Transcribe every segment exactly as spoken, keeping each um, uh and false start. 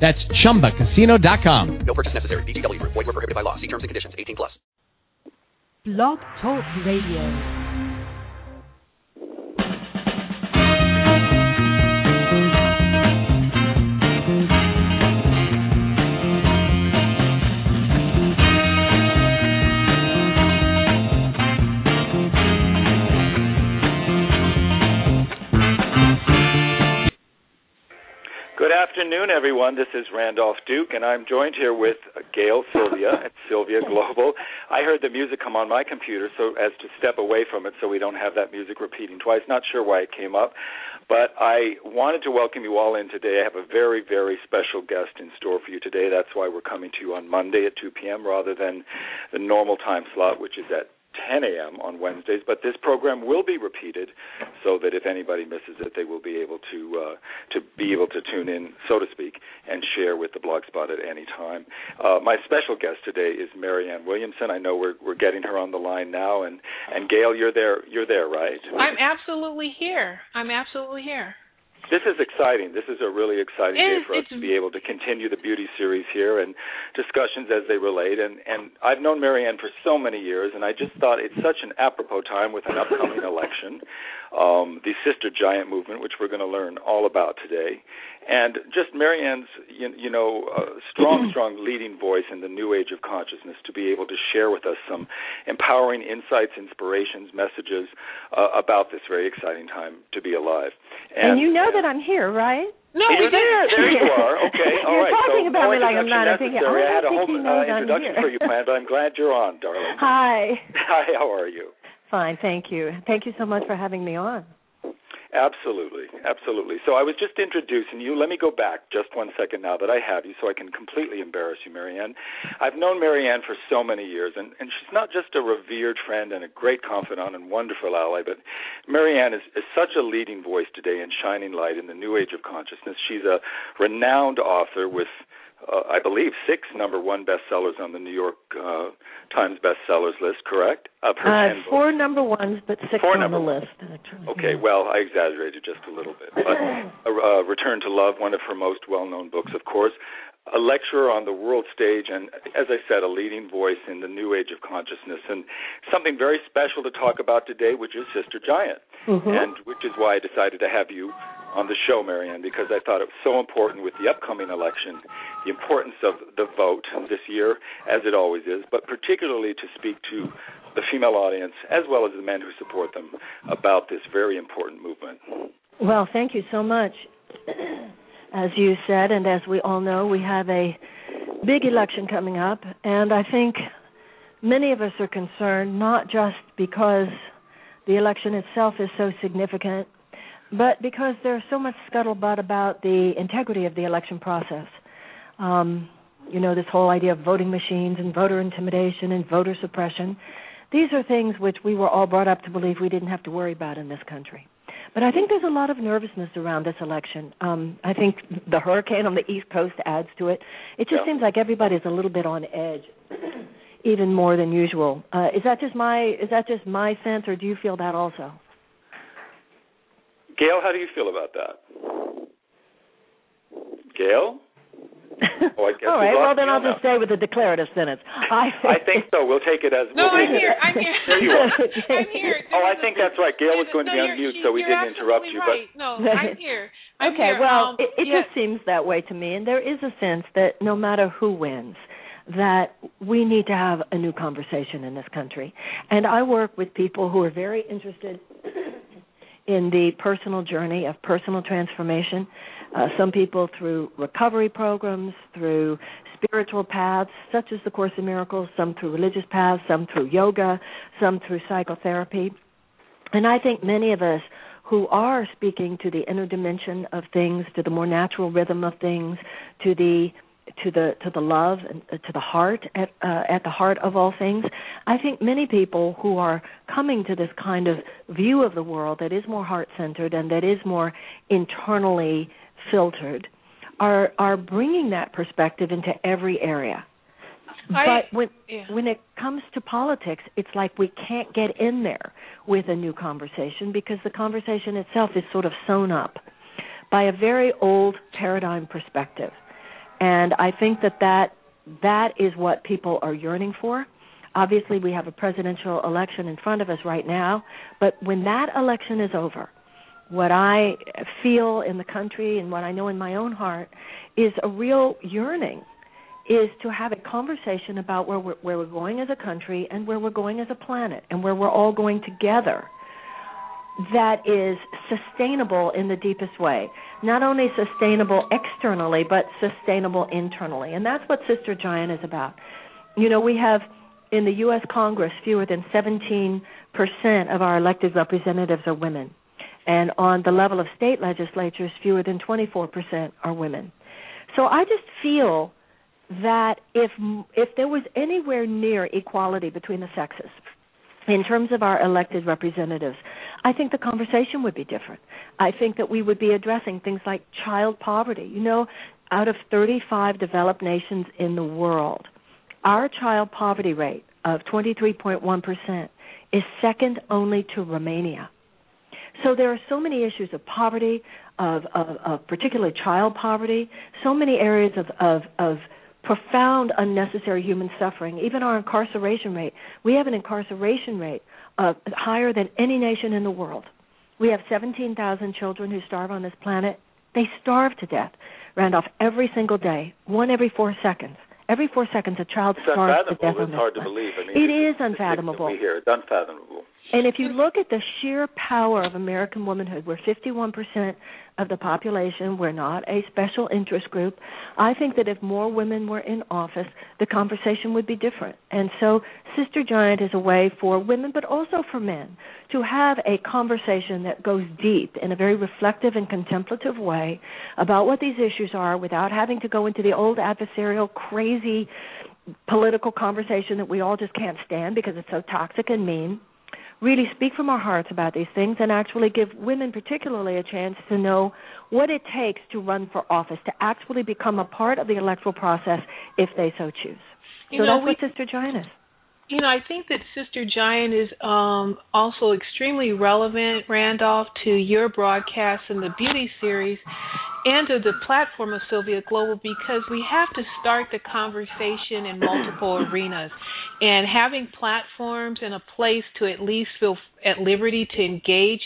That's chumba casino dot com. No purchase necessary. V G W Group. Void where prohibited by law. See terms and conditions. eighteen plus. Blog Talk Radio. Good afternoon, everyone. This is Randolph Duke, and I'm joined here with Gail Sylvia at Sylvia Global. I heard the music come on my computer so as to step away from it so we don't have that music repeating twice. Not sure why it came up, but I wanted to welcome you all in today. I have a very, very special guest in store for you today. That's why we're coming to you on Monday at two p.m. rather than the normal time slot, which is at ten a.m. on Wednesdays, but this program will be repeated so that if anybody misses it, they will be able to uh, to be able to tune in, so to speak, and share with the Blog Spot at any time. Uh, my special guest today is Marianne Williamson. I know we're we're getting her on the line now, and, and Gail, you're there, you're there, right? I'm absolutely here. I'm absolutely here. This is exciting. This is a really exciting it, day for us to be able to continue the beauty series here and discussions as they relate. And, and I've known Marianne for so many years, and I just thought it's such an apropos time with an upcoming election, um, the Sister Giant movement, which we're going to learn all about today, and just Marianne's, you, you know, uh, strong, strong leading voice in the new age of consciousness to be able to share with us some empowering insights, inspirations, messages uh, about this very exciting time to be alive. And, and you know that I'm here, right? No, you're we there. Didn't. There you are. Okay. All you're right. You're talking so about no me like I'm not. I'm thinking, I, I had a whole uh, introduction for you planned, but I'm glad you're on, darling. Hi. Hi. How are you? Fine. Thank you. Thank you so much for having me on. Absolutely, absolutely. So I was just introducing you. Let me go back just one second now that I have you so I can completely embarrass you, Marianne. I've known Marianne for so many years, and, and she's not just a revered friend and a great confidant and wonderful ally, but Marianne is, is such a leading voice today and shining light in the new age of consciousness. She's a renowned author with Uh, I believe, six number one bestsellers on the New York uh, Times bestsellers list, correct? Of her uh, four number ones, but six four on the list. Actually. Okay, well, I exaggerated just a little bit. But uh, Return to Love, one of her most well-known books, of course. A lecturer on the world stage and, as I said, a leading voice in the new age of consciousness. And something very special to talk about today, which is Sister Giant, mm-hmm. and which is why I decided to have you on the show, Marianne, because I thought it was so important with the upcoming election, the importance of the vote this year, as it always is, but particularly to speak to the female audience as well as the men who support them about this very important movement. Well, thank you so much. As you said, and as we all know, we have a big election coming up, and I think many of us are concerned not just because the election itself is so significant, but because there's so much scuttlebutt about the integrity of the election process. Um, you know, this whole idea of voting machines and voter intimidation and voter suppression. These are things which we were all brought up to believe we didn't have to worry about in this country. But I think there's a lot of nervousness around this election. Um, I think the hurricane on the East Coast adds to it. It just yeah. seems like everybody's a little bit on edge, even more than usual. Uh, is that just my is that just my sense, or do you feel that also? Gail, how do you feel about that? Gail? Oh, I guess all right, well, then I'll now. just stay with the declarative sentence. I, I think so. We'll take it as... We'll no, I'm here. I'm here. There you are. I'm here. Oh, I think that's right. Gail was going no, to be on mute, so we didn't interrupt you. Right. But no, I'm here. I'm okay, here. well, um, it, it yeah. just seems that way to me, and there is a sense that no matter who wins, that we need to have a new conversation in this country. And I work with people who are very interested in the personal journey of personal transformation, uh, some people through recovery programs, through spiritual paths, such as the Course in Miracles, some through religious paths, some through yoga, some through psychotherapy. And I think many of us who are speaking to the inner dimension of things, to the more natural rhythm of things, to the to the to the love and uh, to the heart at uh, at the heart of all things. I think many people who are coming to this kind of view of the world that is more heart-centered and that is more internally filtered are are bringing that perspective into every area. I, but when yeah. when it comes to politics, it's like we can't get in there with a new conversation because the conversation itself is sort of sewn up by a very old paradigm perspective. And I think that that, that is what people are yearning for. Obviously, we have a presidential election in front of us right now, but when that election is over, what I feel in the country and what I know in my own heart is a real yearning is to have a conversation about where we're, where we're going as a country and where we're going as a planet and where we're all going together that is sustainable in the deepest way, not only sustainable externally but sustainable internally. And that's what Sister Giant is about. You know, we have in the U S Congress fewer than seventeen percent of our elected representatives are women. And on the level of state legislatures, fewer than twenty-four percent are women. So I just feel that if if there was anywhere near equality between the sexes in terms of our elected representatives, I think the conversation would be different. I think that we would be addressing things like child poverty. You know, out of thirty-five developed nations in the world, our child poverty rate of twenty-three point one percent is second only to Romania. So there are so many issues of poverty, of, of, of particularly child poverty, so many areas of, of, of profound unnecessary human suffering. Even our incarceration rate, we have an incarceration rate uh, higher than any nation in the world. We have seventeen thousand children who starve on this planet. They starve to death, Randolph, every single day, one every four seconds. Every four seconds a child starves to death on this planet. It's hard to believe. I mean, it is unfathomable. It's unfathomable. And if you look at the sheer power of American womanhood, we're fifty-one percent of the population. We're not a special interest group. I think that if more women were in office, the conversation would be different. And so Sister Giant is a way for women, but also for men, to have a conversation that goes deep in a very reflective and contemplative way about what these issues are without having to go into the old adversarial, crazy political conversation that we all just can't stand because it's so toxic and mean. Really speak from our hearts about these things and actually give women particularly a chance to know what it takes to run for office, to actually become a part of the electoral process if they so choose. You so know, that's we, what Sister Giant is. You know, I think that Sister Giant is um, also extremely relevant, Randolph, to your broadcast and the beauty series and to the platform of Sylvia Global, because we have to start the conversation in multiple arenas. And having platforms and a place to at least feel at liberty to engage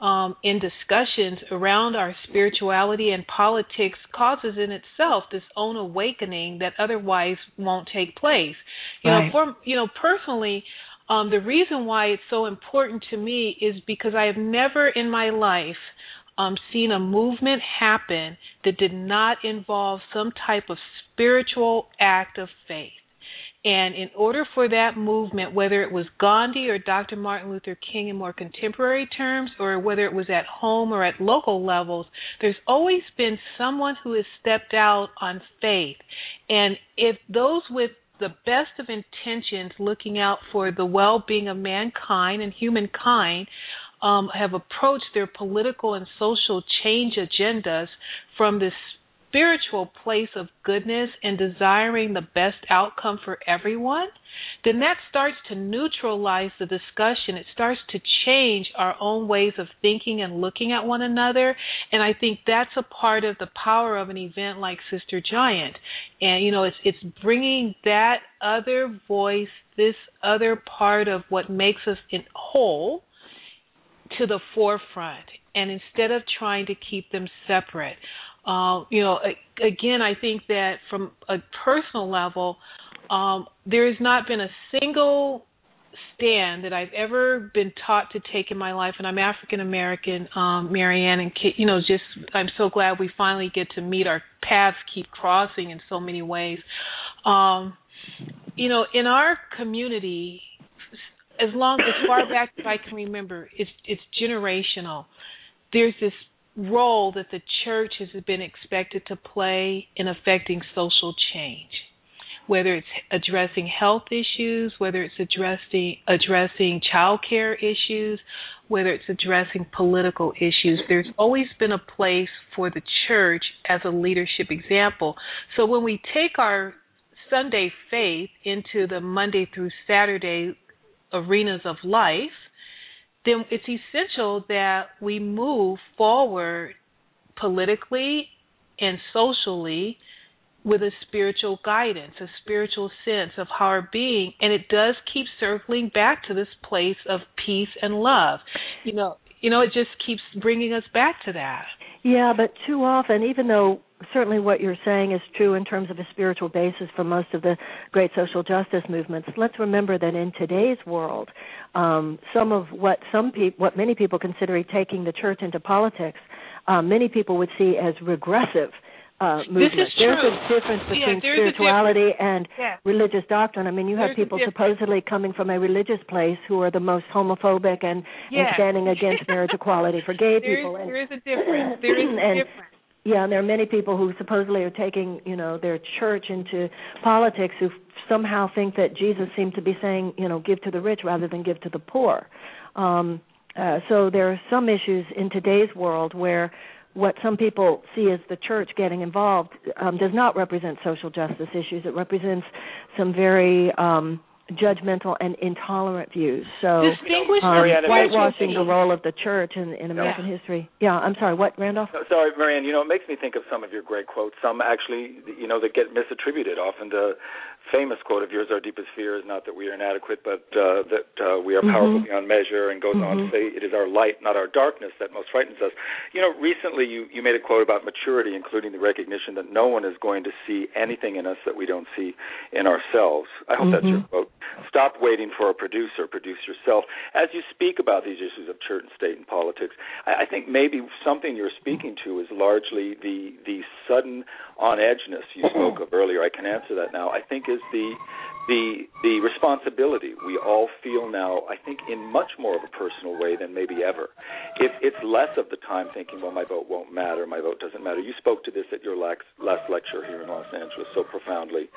um, in discussions around our spirituality and politics causes in itself this own awakening that otherwise won't take place. You right. know, for, you know, personally, um, the reason why it's so important to me is because I have never in my life um, seen a movement happen that did not involve some type of spiritual act of faith. And in order for that movement, whether it was Gandhi or Doctor Martin Luther King in more contemporary terms, or whether it was at home or at local levels, there's always been someone who has stepped out on faith. And if those with the best of intentions looking out for the well-being of mankind and humankind um, have approached their political and social change agendas from this spiritual place of goodness and desiring the best outcome for everyone, then that starts to neutralize the discussion. It starts to change our own ways of thinking and looking at one another. And I think that's a part of the power of an event like Sister Giant. And, you know, it's it's bringing that other voice, this other part of what makes us whole, to the forefront. And instead of trying to keep them separate. Uh, you know, again, I think that from a personal level, um, there has not been a single stand that I've ever been taught to take in my life. And I'm African American, um, Marianne, and you know, just I'm so glad we finally get to meet. Our paths keep crossing in so many ways. Um, you know, in our community, as long as far back as I can remember, it's it's generational. There's this role that the church has been expected to play in affecting social change, whether it's addressing health issues, whether it's addressing addressing child care issues, whether it's addressing political issues. There's always been a place for the church as a leadership example. So when we take our Sunday faith into the Monday through Saturday arenas of life, then it's essential that we move forward politically and socially with a spiritual guidance, a spiritual sense of our being, and it does keep circling back to this place of peace and love. You know, you know, it just keeps bringing us back to that. Yeah, but too often, even though certainly what you're saying is true in terms of a spiritual basis for most of the great social justice movements, let's remember that in today's world, um, some of what some pe- what many people consider taking the church into politics, uh, many people would see as regressive. Uh, this is true. There's a difference between yeah, spirituality difference. and yeah. religious doctrine. I mean, you have there's people supposedly coming from a religious place who are the most homophobic and, yeah. and standing against marriage equality for gay there people. Is, and, there is a difference. There is a and, difference. Yeah, and there are many people who supposedly are taking, you know, their church into politics who somehow think that Jesus seemed to be saying, you know, give to the rich rather than give to the poor. Um, uh, so there are some issues in today's world where what some people see as the church getting involved um, does not represent social justice issues. It represents some very um, judgmental and intolerant views. So um, whitewashing the role of the church in, in American yeah. history. Yeah, I'm sorry, what, Randolph? No, sorry, Marianne, you know, it makes me think of some of your great quotes, some actually, you know, that get misattributed. Often the famous quote of yours, our deepest fear is not that we are inadequate, but uh, that uh, we are powerful mm-hmm. beyond measure, and goes mm-hmm. on to say it is our light, not our darkness, that most frightens us. You know, recently you, you made a quote about maturity, including the recognition that no one is going to see anything in us that we don't see in ourselves. I hope mm-hmm. that's your quote. Stop waiting for a producer, produce yourself. As you speak about these issues of church and state and politics, I, I think maybe something you're speaking to is largely the, the sudden on-edgeness you spoke of earlier. I can answer that now. I think is the the the responsibility we all feel now, I think, in much more of a personal way than maybe ever. It, it's less of the time thinking, well, my vote won't matter, my vote doesn't matter. You spoke to this at your last, last lecture here in Los Angeles so profoundly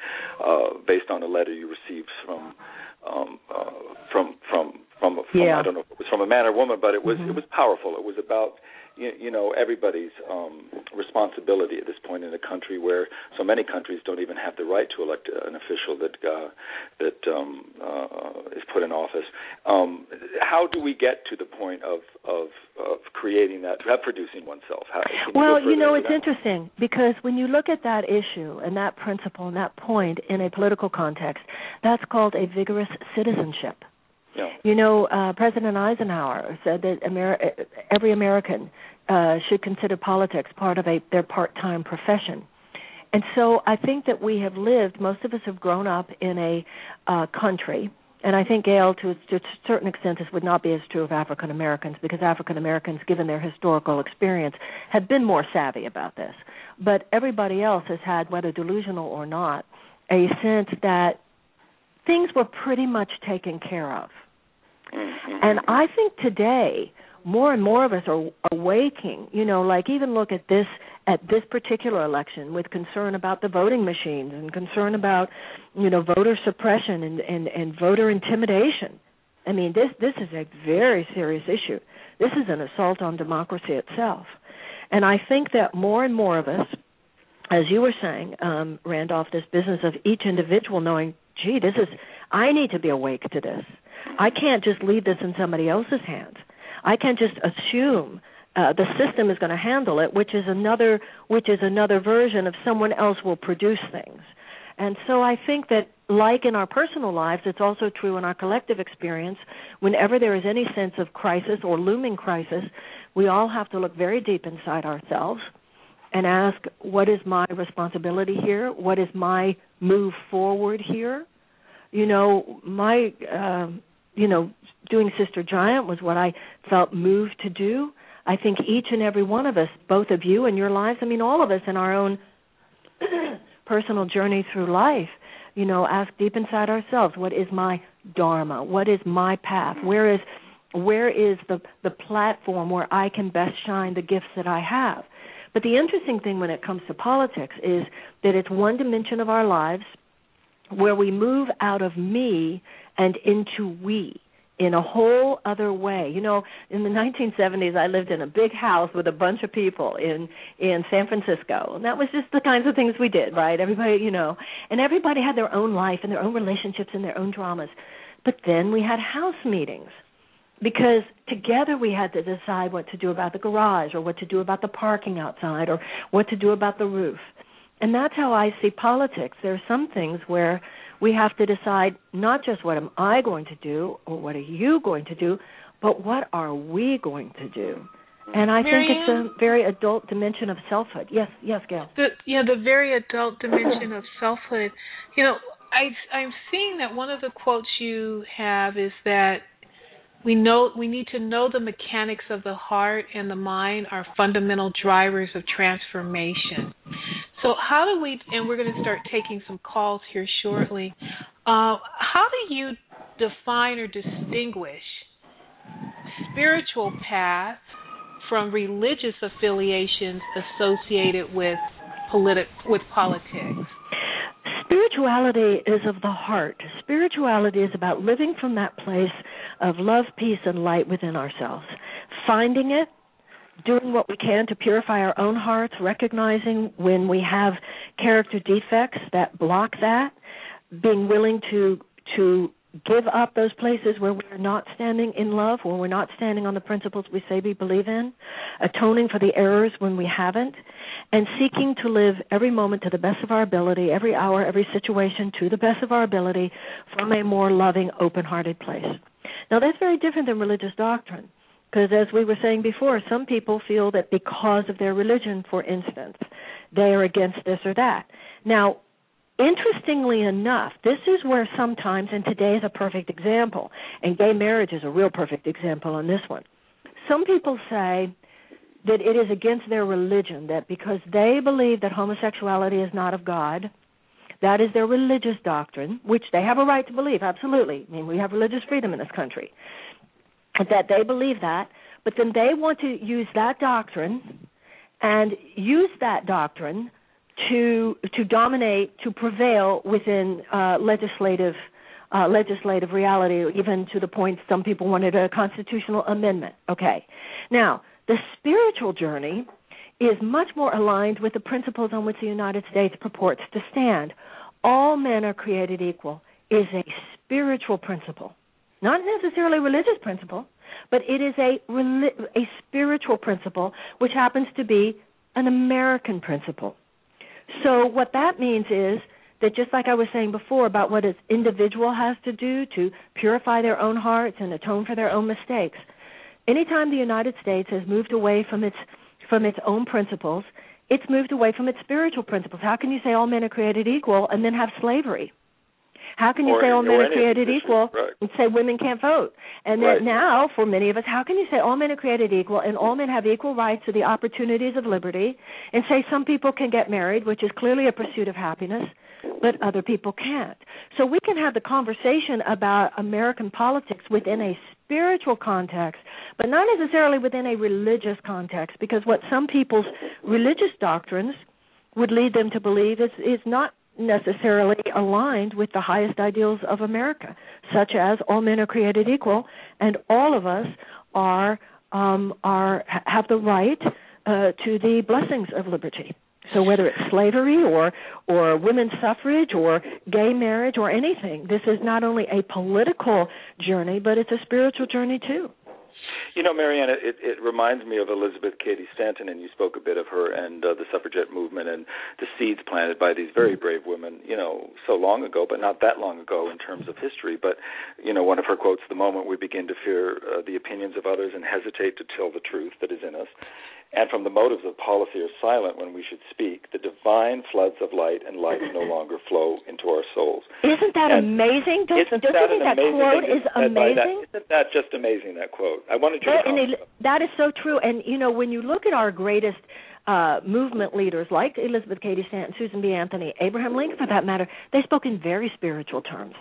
uh, based on a letter you received from um, uh, from from from, from yeah. I don't know if it was from a man or woman, but it was mm-hmm. it was powerful. It was about You, you know, everybody's um, responsibility at this point in a country where so many countries don't even have the right to elect an official that uh, that um, uh, is put in office. Um, how do we get to the point of of, of creating that, of producing oneself? How, well, you, you know, it's that? interesting because when you look at that issue and that principle and that point in a political context, that's called a vigorous citizenship. No. You know, uh, President Eisenhower said that Ameri- every American uh, should consider politics part of a their part-time profession. And so I think that we have lived, most of us have grown up in a uh, country, and I think, Gail, to, to a certain extent this would not be as true of African Americans because African Americans, given their historical experience, have been more savvy about this. But everybody else has had, whether delusional or not, a sense that things were pretty much taken care of. And I think today more and more of us are, are waking, you know, like even look at this at this particular election with concern about the voting machines and concern about, you know, voter suppression and, and, and voter intimidation. I mean, this, this is a very serious issue. This is an assault on democracy itself. And I think that more and more of us, as you were saying, um, Randolph, this business of each individual knowing, gee, this is, I need to be awake to this. I can't just leave this in somebody else's hands. I can't just assume uh, the system is going to handle it, which is another which is another version of someone else will produce things. And so I think that, like in our personal lives, it's also true in our collective experience. Whenever there is any sense of crisis or looming crisis, we all have to look very deep inside ourselves and ask, what is my responsibility here? What is my move forward here? You know, my... Uh, You know, doing Sister Giant was what I felt moved to do. I think each and every one of us, both of you and your lives, I mean, all of us in our own personal journey through life, you know, ask deep inside ourselves, what is my dharma? What is my path? Where is Where is the, the platform where I can best shine the gifts that I have? But the interesting thing when it comes to politics is that it's one dimension of our lives where we move out of me and into we in a whole other way. You know, in the nineteen seventies, I lived in a big house with a bunch of people in, in San Francisco. And that was just the kinds of things we did, right? Everybody, you know, and everybody had their own life and their own relationships and their own dramas. But then we had house meetings because together we had to decide what to do about the garage or what to do about the parking outside or what to do about the roof. And that's how I see politics. There are some things where we have to decide not just what am I going to do or what are you going to do, but what are we going to do? And I Marianne, think it's a very adult dimension of selfhood. Yes, yes, Gail. The, yeah, the very adult dimension of selfhood. You know, I, I'm seeing that one of the quotes you have is that we know we need to know the mechanics of the heart and the mind are fundamental drivers of transformation. So how do we, and we're going to start taking some calls here shortly, uh, how do you define or distinguish spiritual path from religious affiliations associated with politi- with politics? Spirituality is of the heart. Spirituality is about living from that place of love, peace, and light within ourselves, finding it, doing what we can to purify our own hearts, recognizing when we have character defects that block that, being willing to to give up those places where we're not standing in love, where we're not standing on the principles we say we believe in, atoning for the errors when we haven't, and seeking to live every moment to the best of our ability, every hour, every situation to the best of our ability from a more loving, open-hearted place. Now, that's very different than religious doctrine. Because as we were saying before, some people feel that because of their religion, for instance, they are against this or that. Now, interestingly enough, this is where sometimes, and today is a perfect example, and gay marriage is a real perfect example on this one. Some people say that it is against their religion, that because they believe that homosexuality is not of God, that is their religious doctrine, which they have a right to believe, absolutely. I mean, we have religious freedom in this country. That they believe that, but then they want to use that doctrine and use that doctrine to to dominate, to prevail within uh, legislative uh, legislative reality, even to the point some people wanted a constitutional amendment. Okay. Now, the spiritual journey is much more aligned with the principles on which the United States purports to stand. All men are created equal is a spiritual principle. Not necessarily a religious principle, but it is a a spiritual principle, which happens to be an American principle. So what that means is that just like I was saying before about what an individual has to do to purify their own hearts and atone for their own mistakes, anytime the United States has moved away from its from its own principles, it's moved away from its spiritual principles. How can you say all men are created equal and then have slavery? How can you or say all men are created position. equal right. and say women can't vote? And right. then now, for many of us, how can you say all men are created equal and all men have equal rights to the opportunities of liberty and say some people can get married, which is clearly a pursuit of happiness, but other people can't? So we can have the conversation about American politics within a spiritual context, but not necessarily within a religious context, because what some people's religious doctrines would lead them to believe is, is not necessarily aligned with the highest ideals of America, such as all men are created equal and all of us are um, are have the right uh, to the blessings of liberty. So whether it's slavery or, or women's suffrage or gay marriage or anything, this is not only a political journey, but it's a spiritual journey too. You know, Marianne, it, it reminds me of Elizabeth Cady Stanton, and you spoke a bit of her and uh, the suffragette movement and the seeds planted by these very brave women, you know, so long ago, but not that long ago in terms of history. But, you know, one of her quotes, "The moment we begin to fear uh, the opinions of others and hesitate to tell the truth that is in us, and from the motives of policy are silent when we should speak, the divine floods of light and life no longer flow into our souls." Isn't that and amazing? Don't, isn't don't that you think that quote is amazing? That, isn't that just amazing, that quote? I wanted you that, to and it, that is so true. And, you know, when you look at our greatest uh, movement leaders like Elizabeth Cady Stanton, Susan B. Anthony, Abraham Lincoln, for that matter, they spoke in very spiritual terms.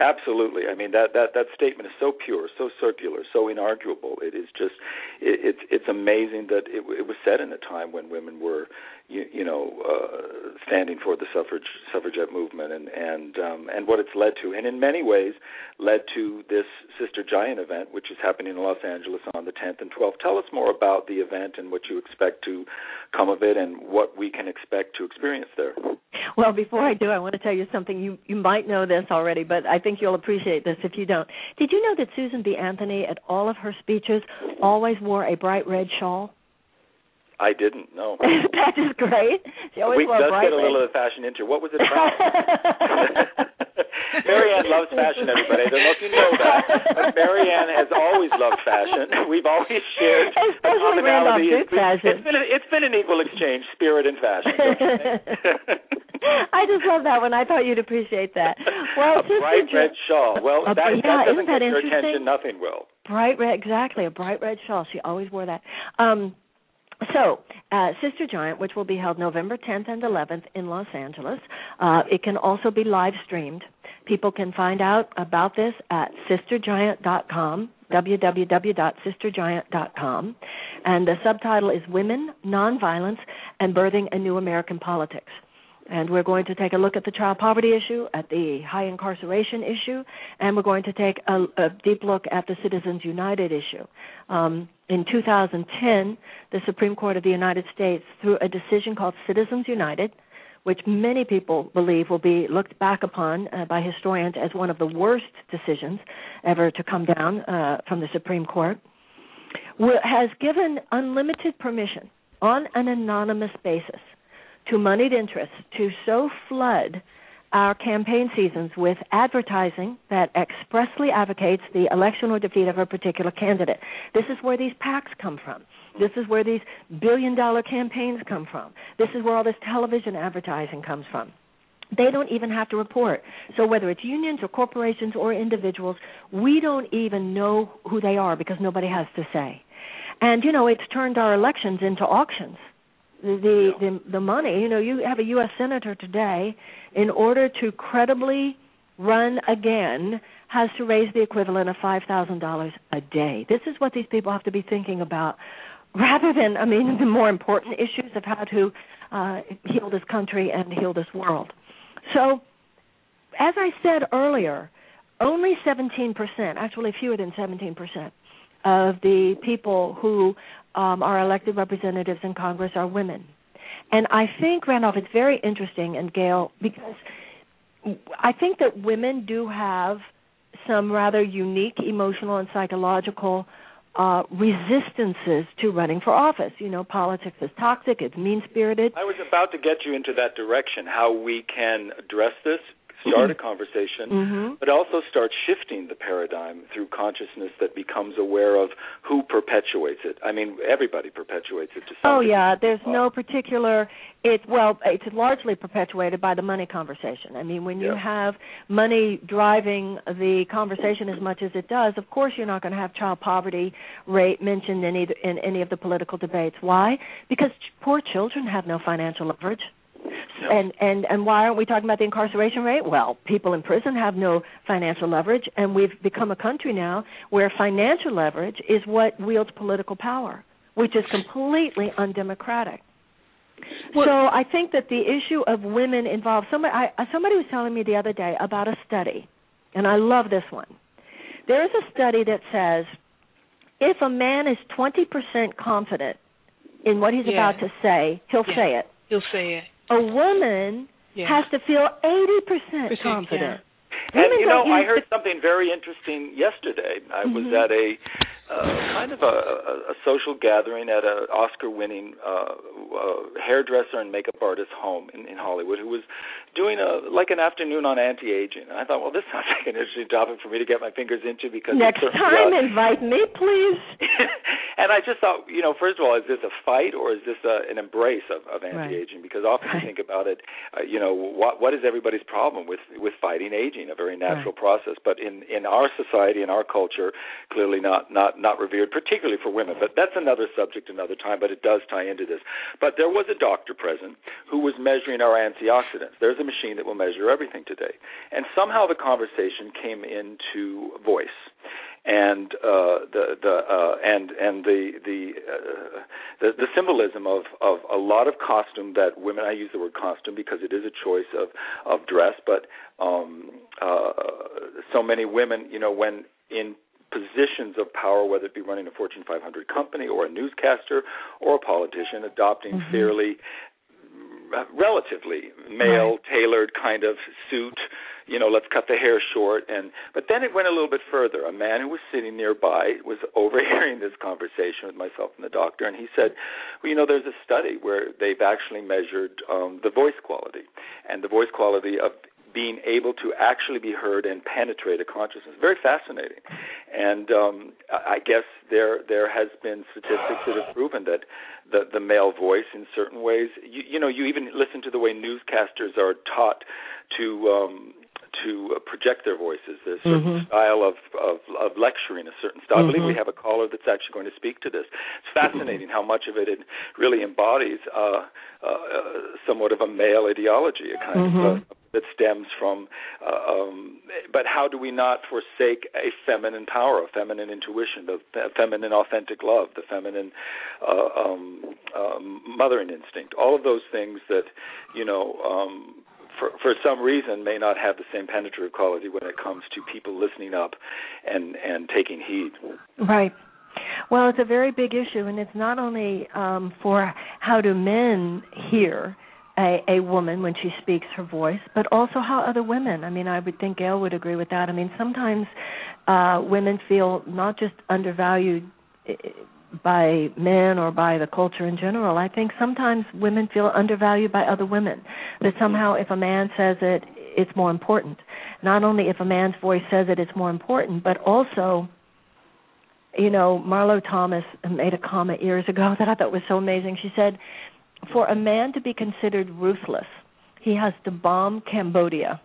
Absolutely. I mean, that, that, that statement is so pure, so circular, so inarguable. It is just, it, it's it's amazing that it, it was said in a time when women were, you, you know, uh, standing for the suffrage suffragette movement and and um, and what it's led to, and in many ways led to this Sister Giant event, which is happening in Los Angeles on the tenth and twelfth. Tell us more about the event and what you expect to come of it and what we can expect to experience there. Well, before I do, I want to tell you something. You you might know this already, but I think you'll appreciate this if you don't. Did you know that Susan B. Anthony, at all of her speeches, always wore a bright red shawl? I didn't, no. That is great. She always we wore a bright red. We does get a little of the fashion into. What was it about? Marianne loves fashion, everybody. I don't know if you know that, but Marianne has always loved fashion. We've always shared a commonality. It's been, it's, been an, it's been an equal exchange, spirit and fashion. I just love that one. I thought you'd appreciate that. Well, a bright red shawl. Well, a, that, yeah, that doesn't get your attention. Nothing will. Bright red, exactly. A bright red shawl. She always wore that. Um, So, uh, Sister Giant, which will be held November tenth and eleventh in Los Angeles. Uh, it can also be live streamed. People can find out about this at sister giant dot com, w w w dot sister giant dot com. And the subtitle is Women, Nonviolence, and Birthing a New American Politics. And we're going to take a look at the child poverty issue, at the high incarceration issue, and we're going to take a, a deep look at the Citizens United issue. Um, in two thousand ten, the Supreme Court of the United States, through a decision called Citizens United, which many people believe will be looked back upon uh, by historians as one of the worst decisions ever to come down uh, from the Supreme Court, has given unlimited permission on an anonymous basis to moneyed interests to so flood our campaign seasons with advertising that expressly advocates the election or defeat of a particular candidate. This is where these PACs come from. This is where these billion-dollar campaigns come from. This is where all this television advertising comes from. They don't even have to report. So whether it's unions or corporations or individuals, we don't even know who they are because nobody has to say. And, you know, it's turned our elections into auctions. The, the the money, you know, you have a U S senator today, in order to credibly run again, has to raise the equivalent of five thousand dollars a day. This is what these people have to be thinking about, rather than, I mean, the more important issues of how to uh, heal this country and heal this world. So, as I said earlier, only seventeen percent, actually fewer than seventeen percent, of the people who um, are elected representatives in Congress are women. And I think, Randolph, it's very interesting, and Gail, because I think that women do have some rather unique emotional and psychological uh, resistances to running for office. You know, politics is toxic, it's mean-spirited. I was about to get you into that direction, how we can address this, start a conversation, mm-hmm. but also start shifting the paradigm through consciousness that becomes aware of who perpetuates it. I mean, everybody perpetuates it to some Oh, degree. Yeah, there's oh. no particular, it, well, it's largely perpetuated by the money conversation. I mean, when yeah. you have money driving the conversation as much as it does, of course you're not going to have child poverty rate mentioned in, either, in any of the political debates. Why? Because poor children have no financial leverage. No. And, and and why aren't we talking about the incarceration rate? Well, people in prison have no financial leverage, and we've become a country now where financial leverage is what wields political power, which is completely undemocratic. Well, so I think that the issue of women involved, somebody, I, somebody was telling me the other day about a study, and I love this one. There is a study that says if a man is twenty percent confident in what he's yeah. about to say, he'll yeah. say it. He'll say it. A woman yeah. has to feel eighty percent confident. Yeah. And, you know, I heard something very interesting yesterday. I mm-hmm. was at a uh, kind of a, a social gathering at an Oscar-winning uh, uh, hairdresser and makeup artist home in, in Hollywood who was doing a, like an afternoon on anti-aging. And I thought, well, this sounds like an interesting topic for me to get my fingers into because next time, out. invite me, please. And I just thought, you know, first of all, is this a fight or is this a, an embrace of, of anti-aging? Right. Because often right. you think about it, uh, you know, what, what is everybody's problem with, with fighting aging? A very natural right. process, but in, in our society, in our culture, clearly not, not not, not revered, particularly for women. But that's another subject another time, but it does tie into this. But there was a doctor present who was measuring our antioxidants. There's a machine that will measure everything today. And somehow the conversation came into voice. And uh, the the uh, and and the the, uh, the the symbolism of, of a lot of costume that women — I use the word costume because it is a choice of, of dress, but um, uh, so many women, you know, when in positions of power, whether it be running a Fortune five hundred company or a newscaster or a politician, adopting mm-hmm. fairly relatively male tailored kind of suit. You know, let's cut the hair short. And but then it went a little bit further. A man who was sitting nearby was overhearing this conversation with myself and the doctor, and he said, well, you know, there's a study where they've actually measured um, the voice quality, and the voice quality of being able to actually be heard and penetrate a consciousness. Very fascinating. And um, I guess there there has been statistics that have proven that the, the male voice in certain ways, you, you know, you even listen to the way newscasters are taught to um, to project their voices. There's a certain mm-hmm. style of, of, of lecturing, a certain style. Mm-hmm. I believe we have a caller that's actually going to speak to this. It's fascinating how much of it, it really embodies uh, uh, somewhat of a male ideology, a kind mm-hmm. of a, that stems from, uh, um, but how do we not forsake a feminine power, a feminine intuition, the fe- feminine authentic love, the feminine uh, um, um, mothering instinct, all of those things that, you know, um, for, for some reason may not have the same penetrative quality when it comes to people listening up and, and taking heed. Right. Well, it's a very big issue, and it's not only um, for how do men hear A, a woman when she speaks her voice, but also how other women — I mean, I would think Gail would agree with that. I mean, sometimes uh, women feel not just undervalued by men or by the culture in general. I think sometimes women feel undervalued by other women, that somehow if a man says it, it's more important. Not only if a man's voice says it, it's more important, but also, you know, Marlo Thomas made a comment years ago that I thought was so amazing. She said, for a man to be considered ruthless, he has to bomb Cambodia.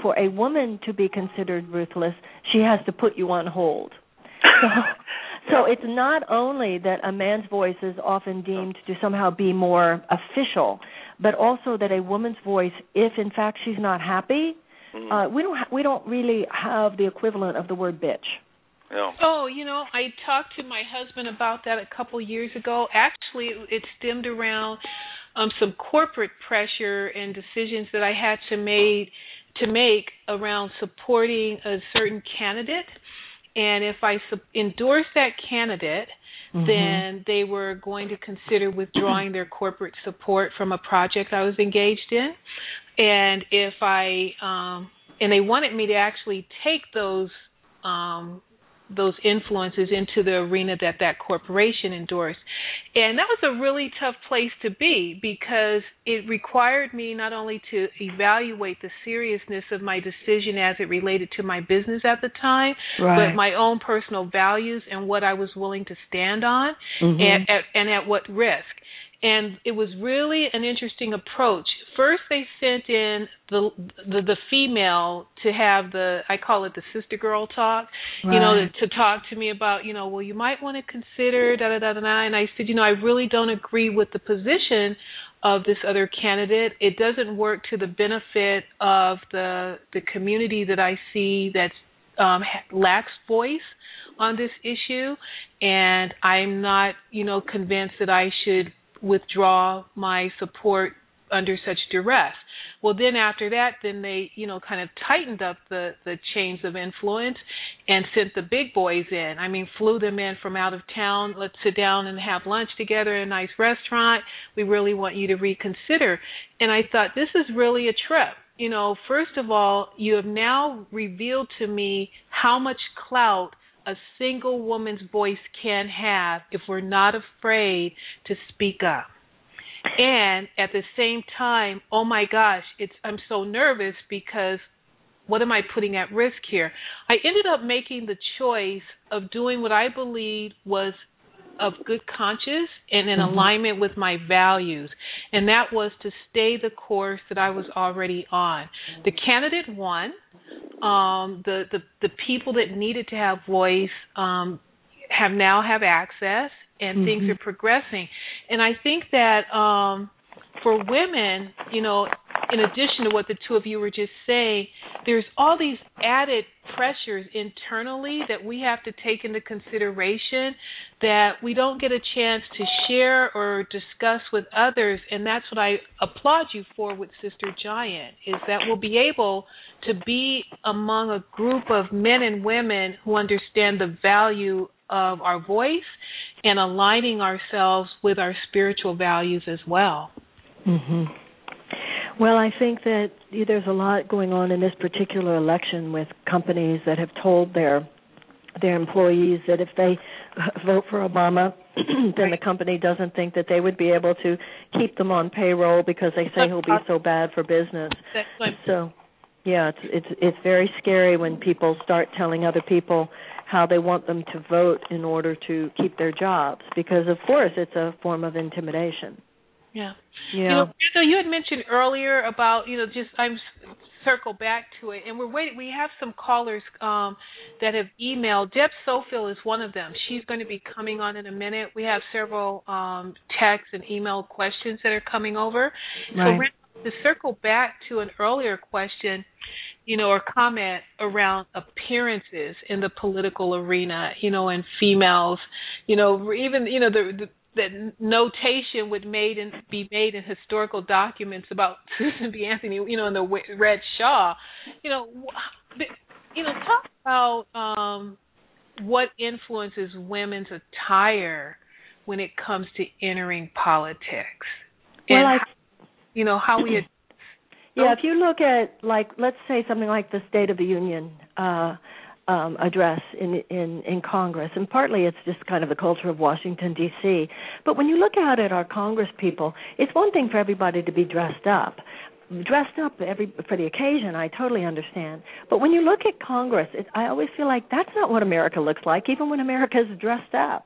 For a woman to be considered ruthless, she has to put you on hold. So, so it's not only that a man's voice is often deemed to somehow be more official, but also that a woman's voice, if in fact she's not happy, uh, we don't ha- we don't really have the equivalent of the word bitch. No. Oh, you know, I talked to my husband about that a couple years ago. Actually, it stemmed around um, some corporate pressure and decisions that I had to made to make around supporting a certain candidate. And if I su- endorsed that candidate, mm-hmm. then they were going to consider withdrawing their corporate support from a project I was engaged in. And if I um, and they wanted me to actually take those Um, those influences into the arena that that corporation endorsed. And that was a really tough place to be, because it required me not only to evaluate the seriousness of my decision as it related to my business at the time, right. but my own personal values and what I was willing to stand on mm-hmm. and, at, and at what risk. And it was really an interesting approach. First, they sent in the, the the female to have the, I call it the sister girl talk, right. you know, to talk to me about, you know, well, you might want to consider da da da da da. And I said, you know, I really don't agree with the position of this other candidate. It doesn't work to the benefit of the the community that I see that um, lacks voice on this issue, and I'm not, you know, convinced that I should withdraw my support under such duress. Well, then after that, then they, you know, kind of tightened up the, the chains of influence and sent the big boys in. I mean, flew them in from out of town. Let's sit down and have lunch together in a nice restaurant. We really want you to reconsider. And I thought, this is really a trip. You know, first of all, you have now revealed to me how much clout a single woman's voice can have if we're not afraid to speak up. And at the same time, oh my gosh, it's I'm so nervous because what am I putting at risk here? I ended up making the choice of doing what I believed was of good conscience and in mm-hmm. alignment with my values, and that was to stay the course that I was already on. The candidate won. Um, the, the, the people that needed to have voice um, have now have access, and mm-hmm. things are progressing. And I think that um, for women, you know, in addition to what the two of you were just saying, there's all these added pressures internally that we have to take into consideration that we don't get a chance to share or discuss with others. And that's what I applaud you for with Sister Giant, is that we'll be able to be among a group of men and women who understand the value of our voice and aligning ourselves with our spiritual values as well. Mm-hmm. Well, I think that there's a lot going on in this particular election with companies that have told their their employees that if they vote for Obama, then the company doesn't think that they would be able to keep them on payroll because they say he'll be so bad for business. So, yeah, it's it's it's very scary when people start telling other people how they want them to vote in order to keep their jobs, because, of course, it's a form of intimidation. Yeah. yeah. You know, so you had mentioned earlier about, you know, just I'm circle back to it, and we're waiting. We have some callers um, that have emailed. Deb Sofield is one of them. She's going to be coming on in a minute. We have several um, text and email questions that are coming over. Right. So to circle back to an earlier question, you know, or comment around appearances in the political arena, you know, and females, you know, even, you know, the, the that notation would made in, be made in historical documents about Susan B. Anthony, you know, and the Red Shaw. You know, you know, talk about um, what influences women's attire when it comes to entering politics, and well, I, how, you know how we. Ad- yeah, if you look at, like, let's say something like the State of the Union Uh, Um, address in, in, in Congress, and partly it's just kind of the culture of Washington, D C But when you look out at our Congress people, it's one thing for everybody to be dressed up. Dressed up every for the occasion, I totally understand. But when you look at Congress, it, I always feel like that's not what America looks like, even when America is dressed up.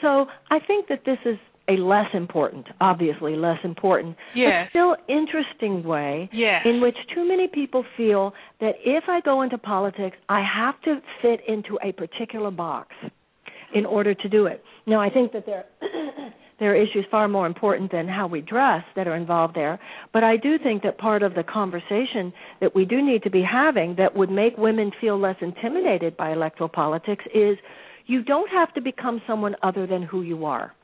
So I think that this is a less important, obviously less important, yes. but still interesting way yes. in which too many people feel that if I go into politics, I have to fit into a particular box in order to do it. Now, I think that there, there are issues far more important than how we dress that are involved there, but I do think that part of the conversation that we do need to be having that would make women feel less intimidated by electoral politics is you don't have to become someone other than who you are.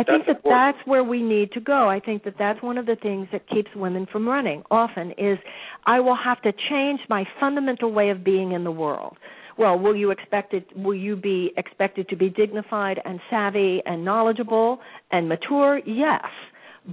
I think that's that important. That's where we need to go. I think that that's one of the things that keeps women from running often is I will have to change my fundamental way of being in the world. Well, will you expect it? Will you be expected to be dignified and savvy and knowledgeable and mature? Yes.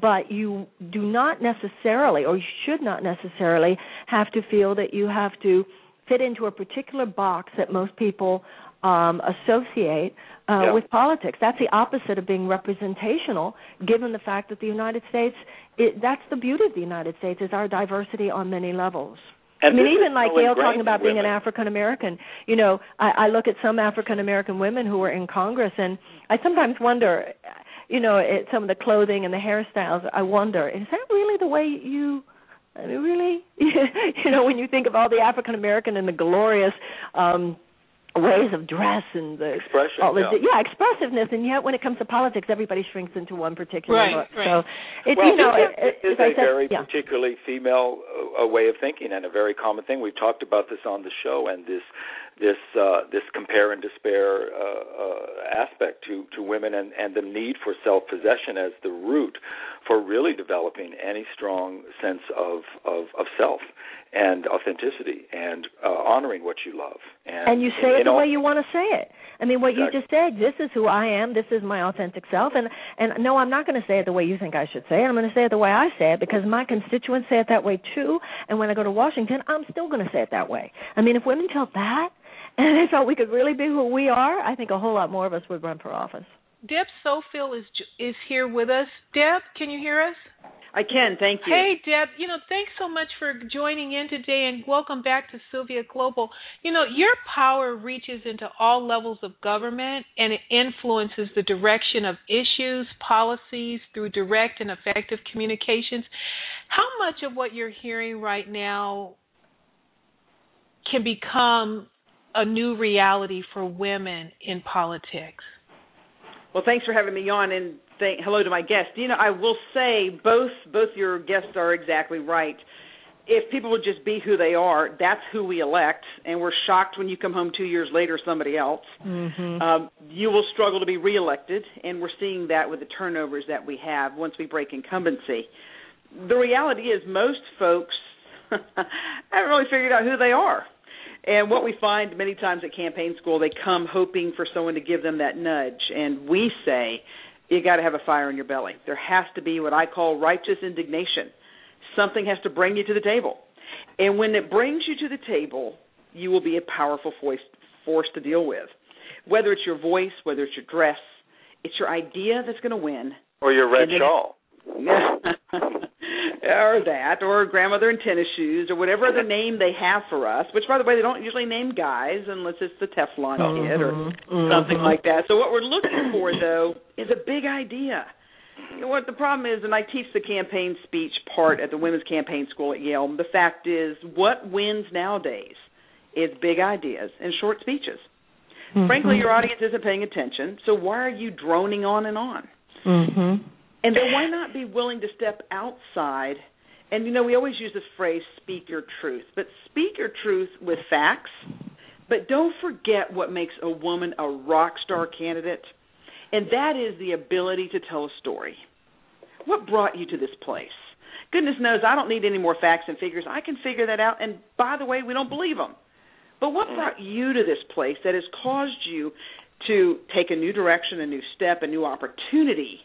But you do not necessarily or you should not necessarily have to feel that you have to fit into a particular box that most people Um, associate uh, yeah. with politics. That's the opposite of being representational, given the fact that the United States, it, that's the beauty of the United States, is our diversity on many levels. And I mean, even like Gail talking about being an African-American, you know, I, I look at some African-American women who were in Congress, and I sometimes wonder, you know, at some of the clothing and the hairstyles, I wonder, is that really the way you... I mean, really? You know, when you think of all the African-American and the glorious... Um, ways of dress and the expression, all the, yeah. yeah, expressiveness, and yet when it comes to politics, everybody shrinks into one particular right, look. Right. So it, well, you know, it, it, it is a said, very yeah. particularly female uh, way of thinking, and a very common thing. We've talked about this on the show, and this this uh, this compare and despair uh, uh, aspect to to women, and, and the need for self possession as the root for really developing any strong sense of of, of self and authenticity, and uh, honoring what you love, and, and you say it the way you want to say it. I mean, what exactly. you just said. This is who I am. This is my authentic self. And and no, I'm not going to say it the way you think I should say it. I'm going to say it the way I say it because my constituents say it that way too. And when I go to Washington, I'm still going to say it that way. I mean, if women felt that and they felt we could really be who we are, I think a whole lot more of us would run for office. Deb Sofield is is here with us. Deb, can you hear us? I can, thank you. Hey, Deb, you know, thanks so much for joining in today, and welcome back to Sylvia Global. You know, your power reaches into all levels of government, and it influences the direction of issues, policies, through direct and effective communications. How much of what you're hearing right now can become a new reality for women in politics. Well, thanks for having me on, and thank, hello to my guest. You know, I will say both both your guests are exactly right. If people would just be who they are, that's who we elect, and we're shocked when you come home two years later somebody else. Mm-hmm. Um, you will struggle to be reelected, and we're seeing that with the turnovers that we have once we break incumbency. The reality is most folks haven't really figured out who they are. And what we find many times at campaign school, they come hoping for someone to give them that nudge. And we say, you got to have a fire in your belly. There has to be what I call righteous indignation. Something has to bring you to the table. And when it brings you to the table, you will be a powerful force to deal with. Whether it's your voice, whether it's your dress, it's your idea that's going to win. Or your red shawl. Or that, or grandmother in tennis shoes, or whatever other name they have for us, which, by the way, they don't usually name guys unless it's the Teflon mm-hmm. kid or mm-hmm. something like that. So what we're looking for, though, is a big idea. You know, what the problem is, and I teach the campaign speech part at the Women's Campaign School at Yale, the fact is what wins nowadays is big ideas and short speeches. Mm-hmm. Frankly, your audience isn't paying attention, so why are you droning on and on? Mm-hmm. And then why not be willing to step outside? And, you know, we always use the phrase, speak your truth. But speak your truth with facts, but don't forget what makes a woman a rock star candidate, and that is the ability to tell a story. What brought you to this place? Goodness knows I don't need any more facts and figures. I can figure that out, and by the way, we don't believe them. But what brought you to this place that has caused you to take a new direction, a new step, a new opportunity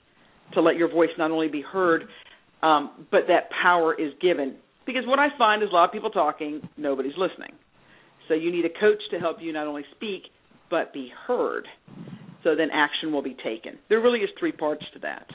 to let your voice not only be heard, um, but that power is given? Because what I find is a lot of people talking, nobody's listening. So you need a coach to help you not only speak, but be heard. So then action will be taken. There really is three parts to that.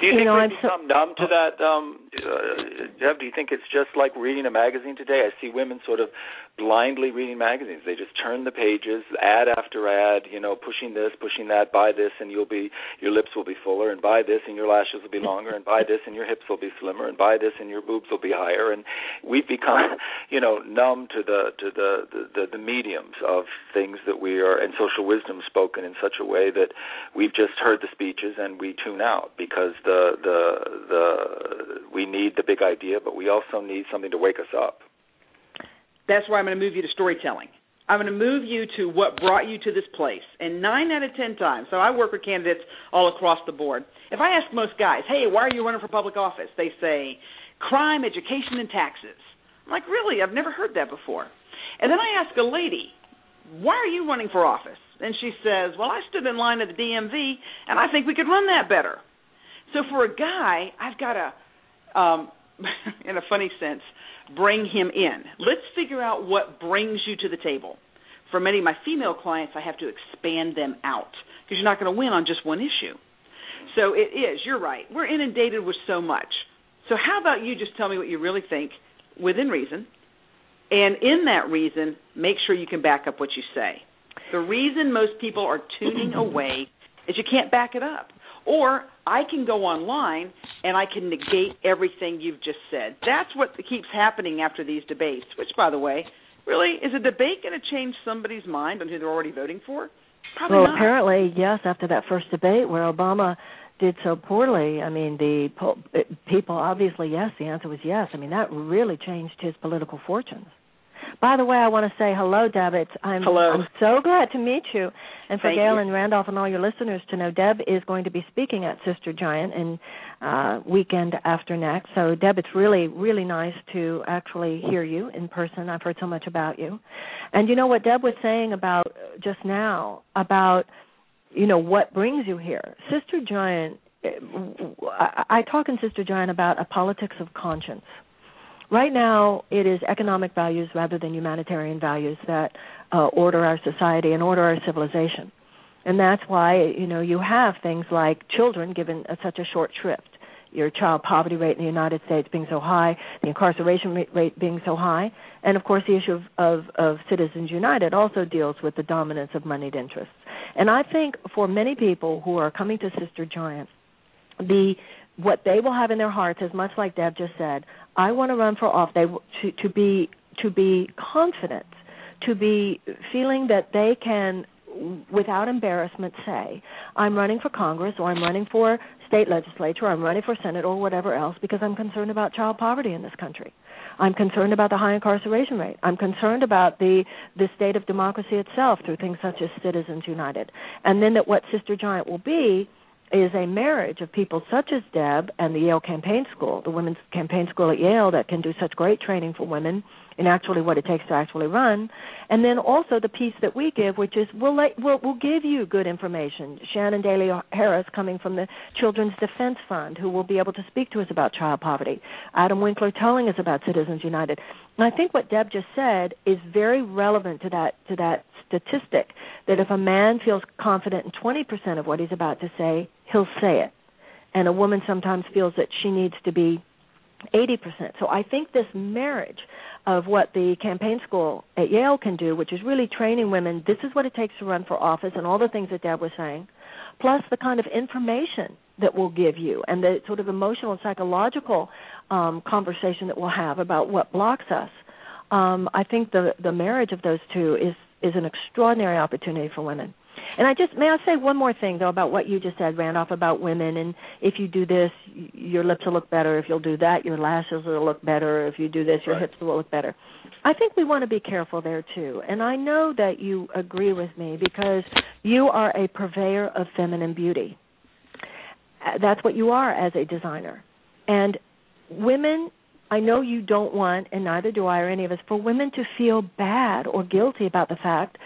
Do you, you think know, we become so- numb to that, um, uh, Deb? Do you think it's just like reading a magazine today? I see women sort of blindly reading magazines. They just turn the pages, ad after ad, you know, pushing this, pushing that, buy this, and you'll be, your lips will be fuller, and buy this, and your lashes will be longer, and buy this, and your hips will be slimmer, and buy this, and your boobs will be higher. And we've become, you know, numb to the to the the, the, the mediums of things that we are, and social wisdom spoken in such a way that we've just heard the speeches and we tune out because The, the the we need the big idea, but we also need something to wake us up. That's why I'm going to move you to storytelling. I'm going to move you to what brought you to this place. And nine out of ten times, so I work with candidates all across the board. If I ask most guys, hey, why are you running for public office? They say, crime, education, and taxes. I'm like, really? I've never heard that before. And then I ask a lady, why are you running for office? And she says, well, I stood in line at the D M V, and I think we could run that better. So for a guy, I've got to, um, in a funny sense, bring him in. Let's figure out what brings you to the table. For many of my female clients, I have to expand them out because you're not going to win on just one issue. So it is, you're right. We're inundated with so much. So how about you just tell me what you really think within reason, and in that reason, make sure you can back up what you say. The reason most people are tuning away is you can't back it up. Or I can go online and I can negate everything you've just said. That's what keeps happening after these debates, which, by the way, really, is a debate going to change somebody's mind on who they're already voting for? Probably well, not. Well, apparently, yes, after that first debate where Obama did so poorly, I mean, the po- people obviously, yes, the answer was yes. I mean, that really changed his political fortunes. By the way, I want to say hello, Deb. It's, I'm, hello. I'm so glad to meet you. And for Thank Gail you. and Randolph and all your listeners to know, Deb is going to be speaking at Sister Giant in uh, weekend after next. So, Deb, it's really, really nice to actually hear you in person. I've heard so much about you. And you know what Deb was saying about just now, about, you know, what brings you here. Sister Giant, I, I talk in Sister Giant about a politics of conscience. Right now, it is economic values rather than humanitarian values that uh, order our society and order our civilization. And that's why, you know, you have things like children given a, such a short shrift, your child poverty rate in the United States being so high, the incarceration rate being so high, and, of course, the issue of, of, of Citizens United also deals with the dominance of moneyed interests. And I think for many people who are coming to Sister Giant, the what they will have in their hearts is much like Deb just said. I want to run for office. They to, to be to be confident, to be feeling that they can, without embarrassment, say, I'm running for Congress, or I'm running for state legislature, or I'm running for Senate, or whatever else, because I'm concerned about child poverty in this country. I'm concerned about the high incarceration rate. I'm concerned about the, the state of democracy itself through things such as Citizens United. And then that what Sister Giant will be is a marriage of people such as Deb and the Yale Campaign School, the Women's Campaign School at Yale that can do such great training for women in actually what it takes to actually run, and then also the piece that we give, which is we'll, let, we'll, we'll give you good information. Shannon Daly Harris coming from the Children's Defense Fund, who will be able to speak to us about child poverty. Adam Winkler telling us about Citizens United. And I think what Deb just said is very relevant to that to that statistic, that if a man feels confident in twenty percent of what he's about to say, he'll say it. And a woman sometimes feels that she needs to be eighty percent. So I think this marriage of what the campaign school at Yale can do, which is really training women, this is what it takes to run for office and all the things that Deb was saying, plus the kind of information that we'll give you and the sort of emotional and psychological um, conversation that we'll have about what blocks us. Um, I think the, the marriage of those two is is an extraordinary opportunity for women. And I just, may I say one more thing, though, about what you just said, Randolph, about women, and if you do this, your lips will look better. If you'll do that, your lashes will look better. If you do this, your right. hips will look better. I think we want to be careful there, too. And I know that you agree with me because you are a purveyor of feminine beauty. That's what you are as a designer. And women, I know you don't want, and neither do I or any of us, for women to feel bad or guilty about the fact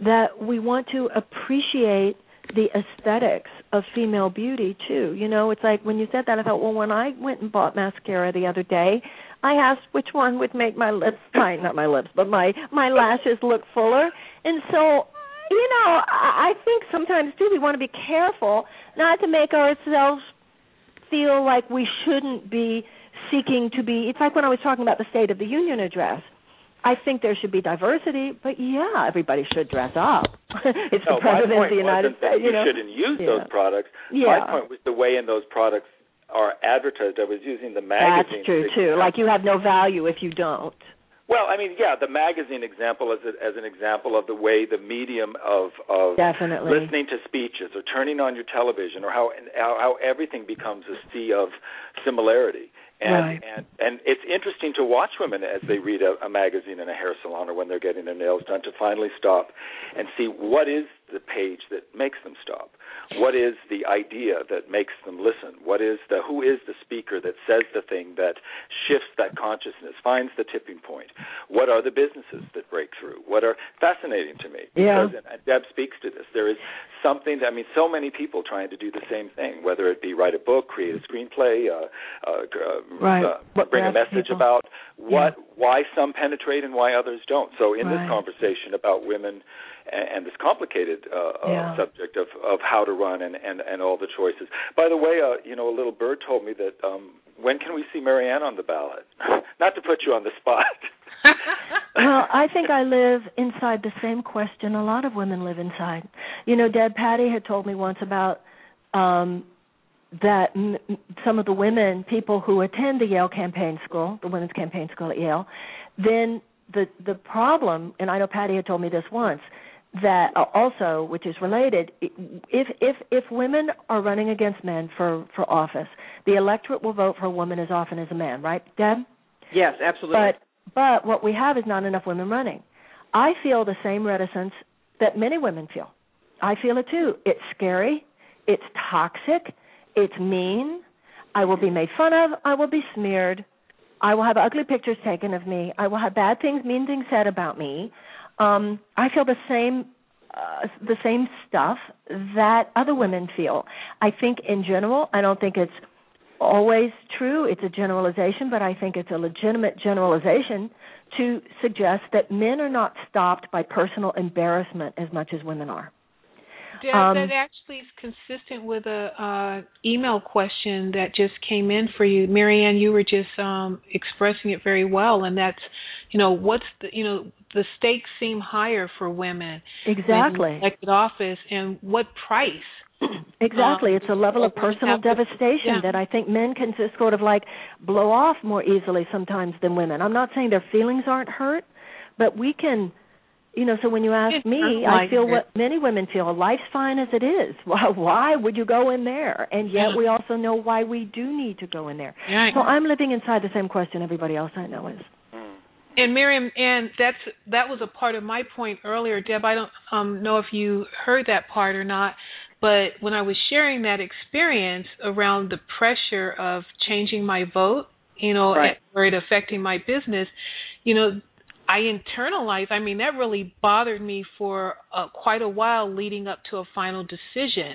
that we want to appreciate the aesthetics of female beauty, too. You know, it's like when you said that, I thought, well, when I went and bought mascara the other day, I asked which one would make my lips, my, not my lips, but my, my lashes look fuller. And so, you know, I, I think sometimes, too, we want to be careful not to make ourselves feel like we shouldn't be seeking to be, it's like when I was talking about the State of the Union address. I think there should be diversity, but, yeah, everybody should dress up. It's no, the President of the United States. You, you know? Shouldn't use yeah. those products. Yeah. My point was the way in those products are advertised. I was using the magazine. That's true, too. Like you have no value if you don't. Well, I mean, yeah, the magazine example is a, as an example of the way the medium of, of listening to speeches or turning on your television or how how, how everything becomes a sea of similarity. And, right. and and it's interesting to watch women as they read a, a magazine in a hair salon or when they're getting their nails done to finally stop and see what is the page that makes them stop, what is the idea that makes them listen, what is the who is the speaker that says the thing that shifts that consciousness, finds the tipping point, what are the businesses that break through, what are fascinating to me. Yeah. Because, and Deb speaks to this. There is something, I mean, so many people trying to do the same thing, whether it be write a book, create a screenplay, uh, uh, Right. Uh, bring a message people. about what, yeah. why some penetrate and why others don't. So in right. this conversation about women and, and this complicated uh, yeah. uh, subject of, of how to run and, and, and all the choices. By the way, uh, you know, a little bird told me that um, when can we see Marianne on the ballot? Not to put you on the spot. Well, I think I live inside the same question a lot of women live inside. You know, Deb, Patty had told me once about um, – that some of the women, people who attend the Yale Campaign School, the Women's Campaign School at Yale, then the the problem, and I know Patty had told me this once, that also, which is related, if if if women are running against men for, for office, the electorate will vote for a woman as often as a man, right, Deb? Yes, absolutely. But, but what we have is not enough women running. I feel the same reticence that many women feel. I feel it too. It's scary. It's toxic. It's mean. I will be made fun of. I will be smeared. I will have ugly pictures taken of me. I will have bad things, mean things said about me. Um, I feel the same uh, the same stuff that other women feel. I think in general, I don't think it's always true. It's a generalization, but I think it's a legitimate generalization to suggest that men are not stopped by personal embarrassment as much as women are. Deb, um, that actually is consistent with a uh, email question that just came in for you, Marianne. You were just um, expressing it very well, and that's, you know, what's the, you know, the stakes seem higher for women exactly in elected office, and what price? Exactly, um, it's a level of personal devastation yeah. that I think men can just sort of like blow off more easily sometimes than women. I'm not saying their feelings aren't hurt, but we can. You know, so when you ask me, I feel what many women feel. Life's fine as it is. Why, why would you go in there? And yet yeah. we also know why we do need to go in there. Yeah, so I'm living inside the same question everybody else I know is. And Miriam, and that's that was a part of my point earlier. Deb, I don't um, know if you heard that part or not, but when I was sharing that experience around the pressure of changing my vote, you know, right. or it affecting my business, you know, I internalized, I mean, that really bothered me for uh, quite a while leading up to a final decision.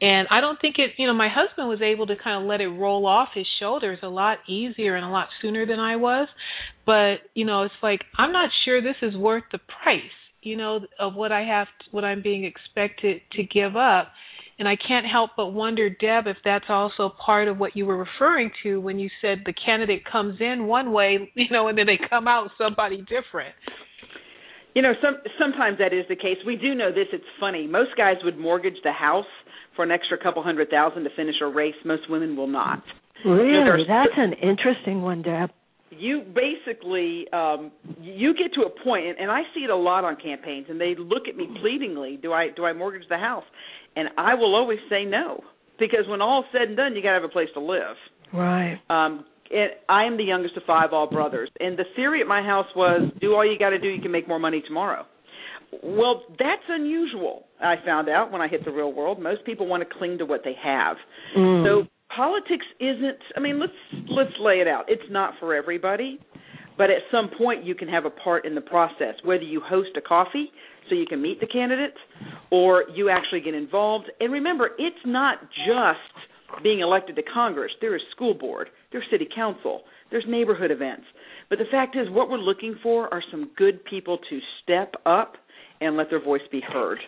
And I don't think it, you know, my husband was able to kind of let it roll off his shoulders a lot easier and a lot sooner than I was. But, you know, it's like, I'm not sure this is worth the price, you know, of what I have, to, what I'm being expected to give up. And I can't help but wonder, Deb, if that's also part of what you were referring to when you said the candidate comes in one way, you know, and then they come out somebody different. You know, some, sometimes that is the case. We do know this. It's funny. Most guys would mortgage the house for an extra couple hundred thousand to finish a race. Most women will not. Really? You know, that's an interesting one, Deb. You basically, um, you get to a point, and, and I see it a lot on campaigns, and they look at me pleadingly, do I do I mortgage the house? And I will always say no, because when all's said and done, you got to have a place to live. Right. Um, and I am the youngest of five all brothers, and the theory at my house was, do all you got to do, you can make more money tomorrow. Well, that's unusual, I found out when I hit the real world. Most people want to cling to what they have. Mm. So politics isn't, I mean, let's let's lay it out. It's not for everybody, but at some point you can have a part in the process, whether you host a coffee so you can meet the candidates or you actually get involved. And remember, it's not just being elected to Congress. There is school board. There's city council. There's neighborhood events. But the fact is what we're looking for are some good people to step up and let their voice be heard.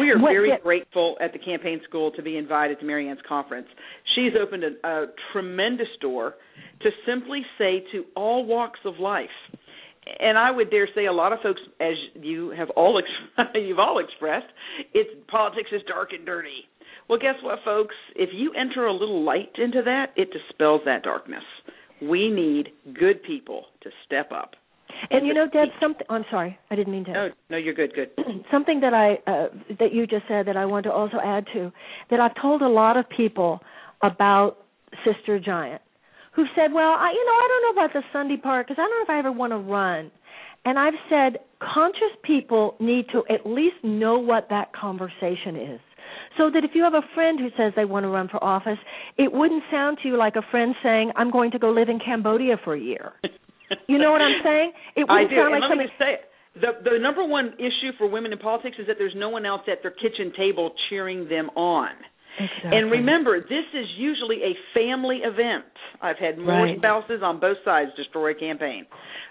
We are very grateful at the campaign school to be invited to Marianne's conference. She's opened a, a tremendous door to simply say to all walks of life, and I would dare say a lot of folks, as you have all ex- you've all expressed, it's politics is dark and dirty. Well, guess what, folks? If you enter a little light into that, it dispels that darkness. We need good people to step up. And, you know, Deb, something, I'm sorry, I didn't mean to. No, no, you're good, good. Something that I uh, that you just said that I want to also add to, that I've told a lot of people about Sister Giant, who said, well, I, you know, I don't know about the Sunday part because I don't know if I ever want to run. And I've said conscious people need to at least know what that conversation is. So that if you have a friend who says they want to run for office, it wouldn't sound to you like a friend saying, I'm going to go live in Cambodia for a year. You know what I'm saying? It wouldn't sound like something. Say the the number one issue for women in politics is that there's no one else at their kitchen table cheering them on. Exactly. And remember, this is usually a family event. I've had more right. spouses on both sides destroy a campaign.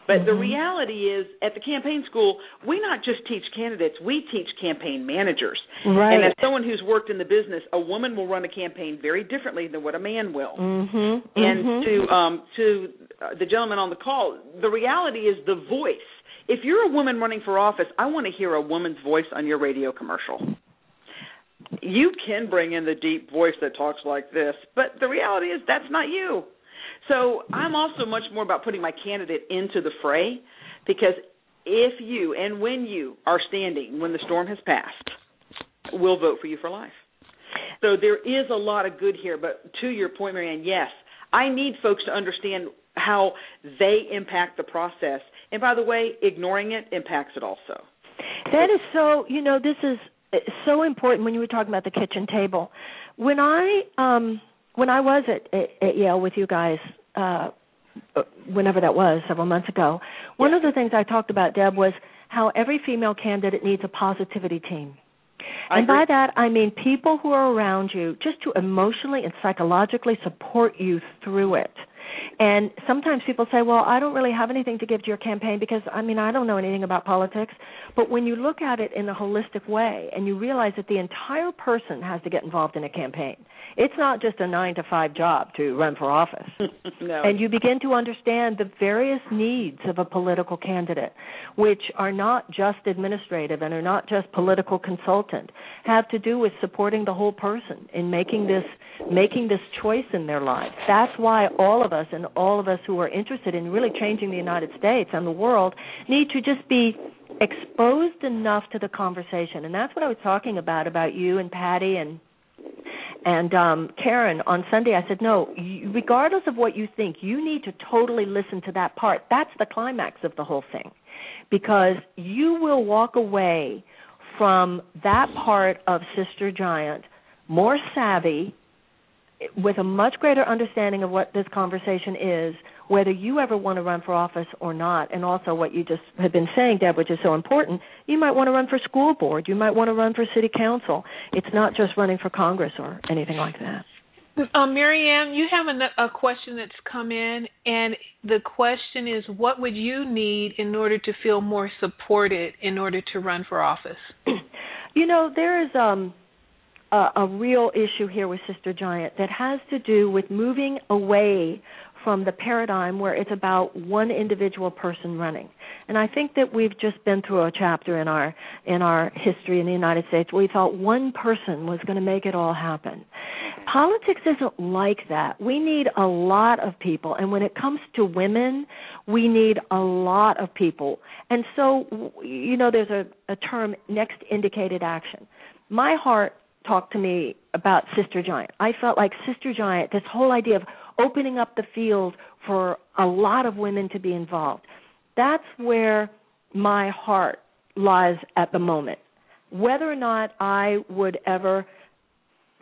But mm-hmm. the reality is, at the campaign school, we not just teach candidates, we teach campaign managers. Right. And as someone who's worked in the business, a woman will run a campaign very differently than what a man will. Mm-hmm. Mm-hmm. And to um, to the gentleman on the call, the reality is the voice. If you're a woman running for office, I want to hear a woman's voice on your radio commercial. You can bring in the deep voice that talks like this, but the reality is that's not you. So I'm also much more about putting my candidate into the fray, because if you and when you are standing, when the storm has passed, we'll vote for you for life. So there is a lot of good here, but to your point, Marianne, yes, I need folks to understand how they impact the process. And by the way, ignoring it impacts it also. That is so, you know, this is, it's so important when you were talking about the kitchen table. When I um, when I was at, at, at Yale with you guys, uh, whenever that was, several months ago, one yes. of the things I talked about, Deb, was how every female candidate needs a positivity team. I and agree. By that, I mean people who are around you just to emotionally and psychologically support you through it. And sometimes people say, well, I don't really have anything to give to your campaign because, I mean, I don't know anything about politics. But when you look at it in a holistic way and you realize that the entire person has to get involved in a campaign, it's not just a nine to five job to run for office. No. And you begin to understand the various needs of a political candidate, which are not just administrative and are not just political consultant, have to do with supporting the whole person in making this, making this choice in their life. That's why all of us and all of us who are interested in really changing the United States and the world need to just be exposed enough to the conversation. And that's what I was talking about, about you and Patty and and um, Karen on Sunday. I said, no, you, regardless of what you think, you need to totally listen to that part. That's the climax of the whole thing, because you will walk away from that part of Sister Giant more savvy, with a much greater understanding of what this conversation is, whether you ever want to run for office or not. And also what you just have been saying, Deb, which is so important, you might want to run for school board. You might want to run for city council. It's not just running for Congress or anything like that. Um, Marianne, you have a, a question that's come in, and the question is, what would you need in order to feel more supported in order to run for office? You know, there is um, a, a real issue here with Sister Giant that has to do with moving away from the paradigm where it's about one individual person running. And I think that we've just been through a chapter in our in our history in the United States where we thought one person was going to make it all happen. Politics isn't like that. We need a lot of people. And when it comes to women, we need a lot of people. And so, you know, there's a, a term, next indicated action. My heart talked to me about Sister Giant. I felt like Sister Giant, this whole idea of opening up the field for a lot of women to be involved. That's where my heart lies at the moment. Whether or not I would ever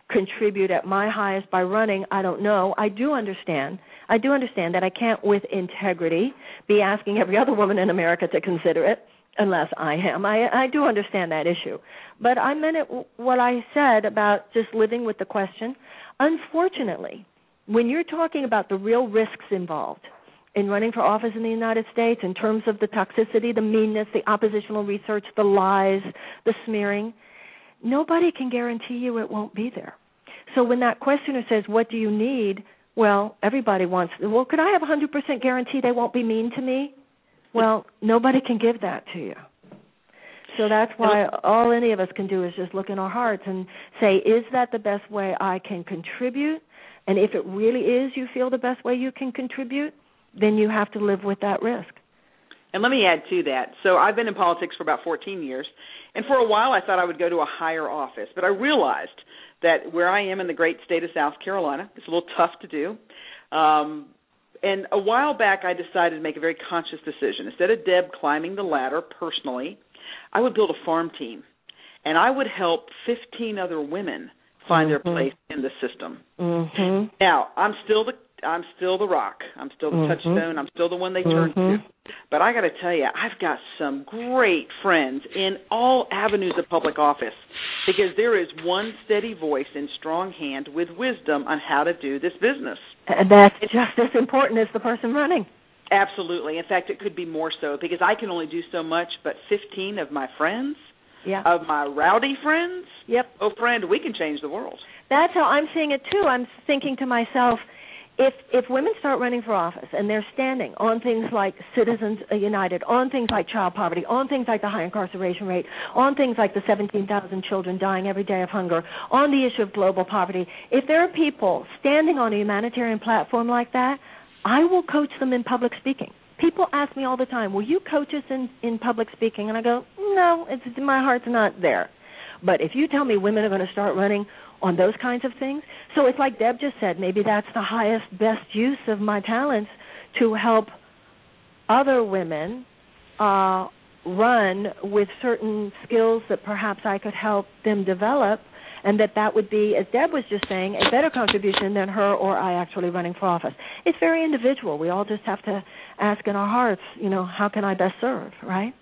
contribute at my highest by running, I don't know. I do understand. I do understand that I can't with integrity be asking every other woman in America to consider it, unless I am. I, I do understand that issue. But I meant it, what I said about just living with the question. Unfortunately, when you're talking about the real risks involved in running for office in the United States in terms of the toxicity, the meanness, the oppositional research, the lies, the smearing, nobody can guarantee you it won't be there. So when that questioner says, what do you need? Well, everybody wants, well, could I have one hundred percent guarantee they won't be mean to me? Well, nobody can give that to you. So that's why all any of us can do is just look in our hearts and say, is that the best way I can contribute? And if it really is, you feel the best way you can contribute, then you have to live with that risk. And let me add to that. So I've been in politics for about fourteen years, and for a while I thought I would go to a higher office. But I realized that where I am in the great state of South Carolina, it's a little tough to do. Um, and a while back I decided to make a very conscious decision. Instead of Deb climbing the ladder personally, I would build a farm team, and I would help fifteen other women find their place mm-hmm. in the system. Mm-hmm. Now, I'm still the I'm still the rock. I'm still the mm-hmm. touchstone. I'm still the one they mm-hmm. turn to. But I got to tell you, I've got some great friends in all avenues of public office, because there is one steady voice and strong hand with wisdom on how to do this business. And that's it's, just as important as the person running. Absolutely. In fact, it could be more so, because I can only do so much, but fifteen of my friends, yeah. of my rowdy friends, yep. oh, friend, we can change the world. That's how I'm seeing it, too. I'm thinking to myself, if if women start running for office and they're standing on things like Citizens United, on things like child poverty, on things like the high incarceration rate, on things like the seventeen thousand children dying every day of hunger, on the issue of global poverty, if there are people standing on a humanitarian platform like that, I will coach them in public speaking. People ask me all the time, will you coach us in, in public speaking? And I go, no, it's, my heart's not there. But if you tell me women are going to start running on those kinds of things, so it's like Deb just said, maybe that's the highest, best use of my talents, to help other women uh, run with certain skills that perhaps I could help them develop, and that that would be, as Deb was just saying, a better contribution than her or I actually running for office. It's very individual. We all just have to ask in our hearts, you know, how can I best serve, right?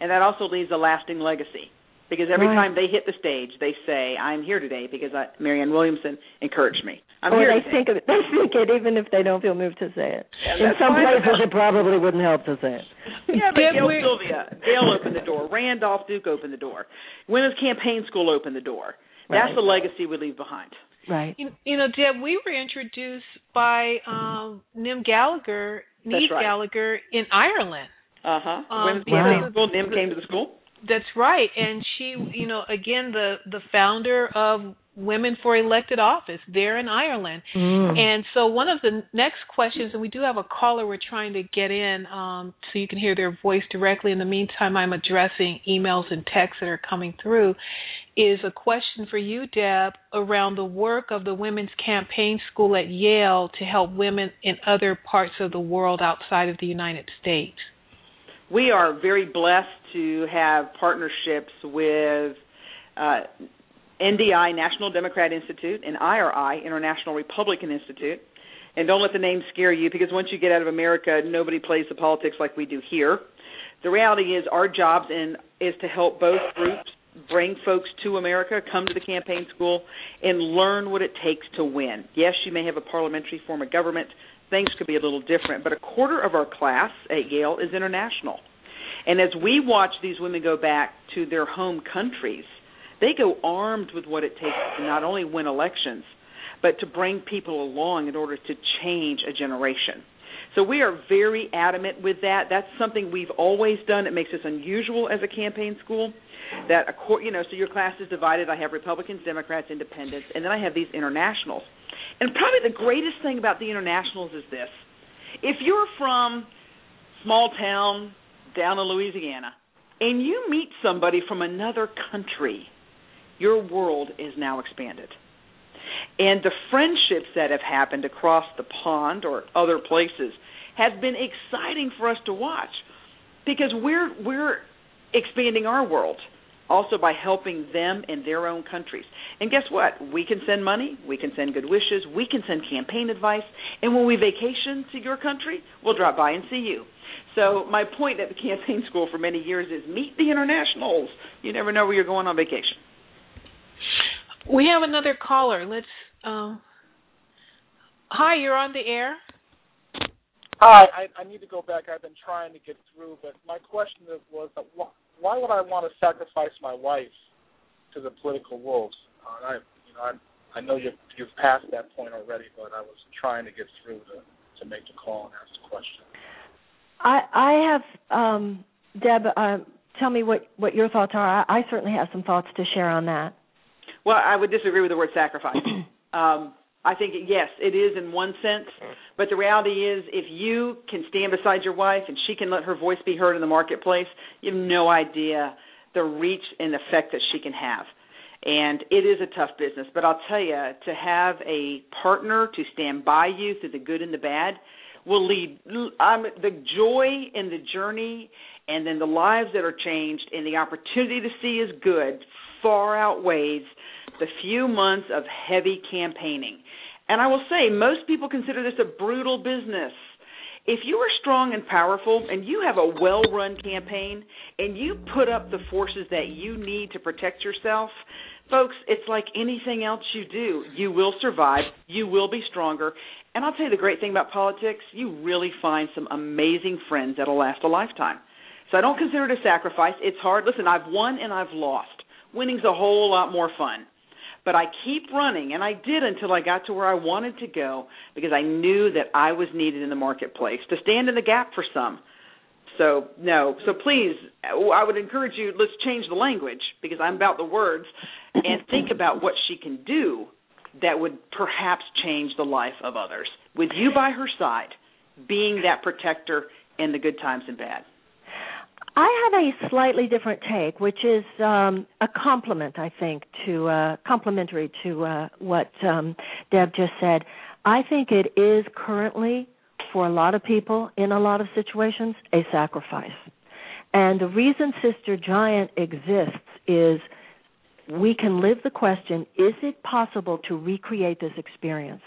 And that also leaves a lasting legacy, because every right. time they hit the stage, they say, I'm here today because I, Marianne Williamson encouraged me. I'm or here they today. Think of it, they think it even if they don't feel moved to say it. Yeah, in some places, it probably wouldn't help to say it. Yeah, but Gail Sylvia, Gail opened the door. Randolph Duke opened the door. Women's Campaign School opened the door. That's right. The legacy we leave behind. Right. You, you know, Deb, we were introduced by um, Niamh Gallagher, Niamh right. Gallagher in Ireland. Uh huh. Um, Women's Campaign School. Niamh came to the school. That's right. And she, you know, again, the, the founder of Women for Elected Office there in Ireland. Mm. And so one of the next questions, and we do have a caller we're trying to get in um, so you can hear their voice directly. In the meantime, I'm addressing emails and texts that are coming through, is a question for you, Deb, around the work of the Women's Campaign School at Yale to help women in other parts of the world outside of the United States. We are very blessed to have partnerships with uh, N D I, National Democrat Institute, and I R I, International Republican Institute. And don't let the name scare you, because once you get out of America, nobody plays the politics like we do here. The reality is our jobs in, is to help both groups bring folks to America, come to the campaign school, and learn what it takes to win. Yes, you may have a parliamentary form of government. Things could be a little different, but a quarter of our class at Yale is international. And as we watch these women go back to their home countries, they go armed with what it takes to not only win elections, but to bring people along in order to change a generation. So we are very adamant with that. That's something we've always done. It makes us unusual as a campaign school. That a court, you know, so your class is divided. I have Republicans, Democrats, Independents, and then I have these internationals. And probably the greatest thing about the internationals is this. If you're from small town down in Louisiana and you meet somebody from another country, your world is now expanded. And the friendships that have happened across the pond or other places has been exciting for us to watch, because we're we're expanding our world also by helping them in their own countries. And guess what? We can send money, we can send good wishes, we can send campaign advice, and when we vacation to your country, we'll drop by and see you. So my point at the campaign school for many years is meet the internationals. You never know where you're going on vacation. We have another caller. Let's. Uh... Hi, you're on the air. Hi, I, I need to go back. I've been trying to get through, but my question is, was that wh- why would I want to sacrifice my wife to the political wolves? Uh, I, you know, I, I know you've, you've passed that point already, but I was trying to get through to, to make the call and ask the question. I, I have, um, Deb, uh, tell me what, what your thoughts are. I, I certainly have some thoughts to share on that. Well, I would disagree with the word sacrifice. Um, I think, yes, it is in one sense, but the reality is if you can stand beside your wife and she can let her voice be heard in the marketplace, you have no idea the reach and effect that she can have. And it is a tough business, but I'll tell you, to have a partner to stand by you through the good and the bad will lead um, the joy and the journey, and then the lives that are changed and the opportunity to see is good far outweighs the few months of heavy campaigning. And I will say, most people consider this a brutal business. If you are strong and powerful and you have a well-run campaign and you put up the forces that you need to protect yourself, folks, it's like anything else you do. You will survive. You will be stronger. And I'll tell you the great thing about politics, you really find some amazing friends that will last a lifetime. So I don't consider it a sacrifice. It's hard. Listen, I've won and I've lost. Winning's a whole lot more fun. But I keep running, and I did until I got to where I wanted to go, because I knew that I was needed in the marketplace to stand in the gap for some. So, no. So, please, I would encourage you, let's change the language, because I'm about the words, and think about what she can do that would perhaps change the life of others. With you by her side, being that protector in the good times and bad. I have a slightly different take, which is um, a compliment, I think, to uh, complimentary to uh, what um, Deb just said. I think it is currently, for a lot of people, in a lot of situations, a sacrifice. And the reason Sister Giant exists is we can live the question, is it possible to recreate this experience?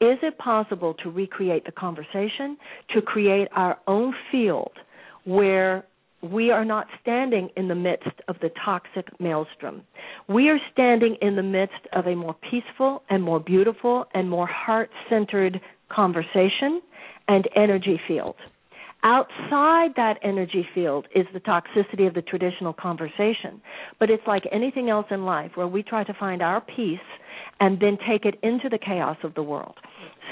Is it possible to recreate the conversation, to create our own field where we are not standing in the midst of the toxic maelstrom? We are standing in the midst of a more peaceful and more beautiful and more heart-centered conversation and energy field. Outside that energy field is the toxicity of the traditional conversation. But it's like anything else in life, where we try to find our peace and then take it into the chaos of the world.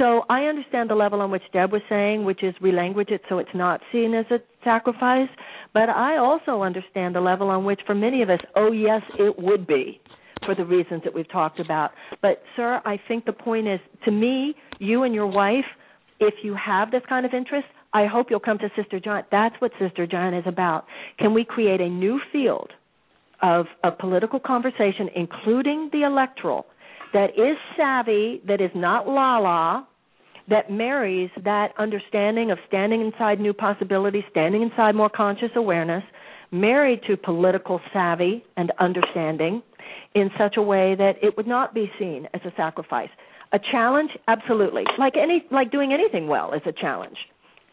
So I understand the level on which Deb was saying, which is relanguage it so it's not seen as a sacrifice. But I also understand the level on which, for many of us, oh, yes, it would be. for the reasons that we've talked about. But, sir, I think the point is, to me, you and your wife, if you have this kind of interest, I hope you'll come to Sister Giant. That's what Sister Giant is about. Can we create a new field of a political conversation, including the electoral, that is savvy, that is not la-la, that marries that understanding of standing inside new possibilities, standing inside more conscious awareness, married to political savvy and understanding in such a way that it would not be seen as a sacrifice. A challenge? Absolutely. Like any, like doing anything well is a challenge.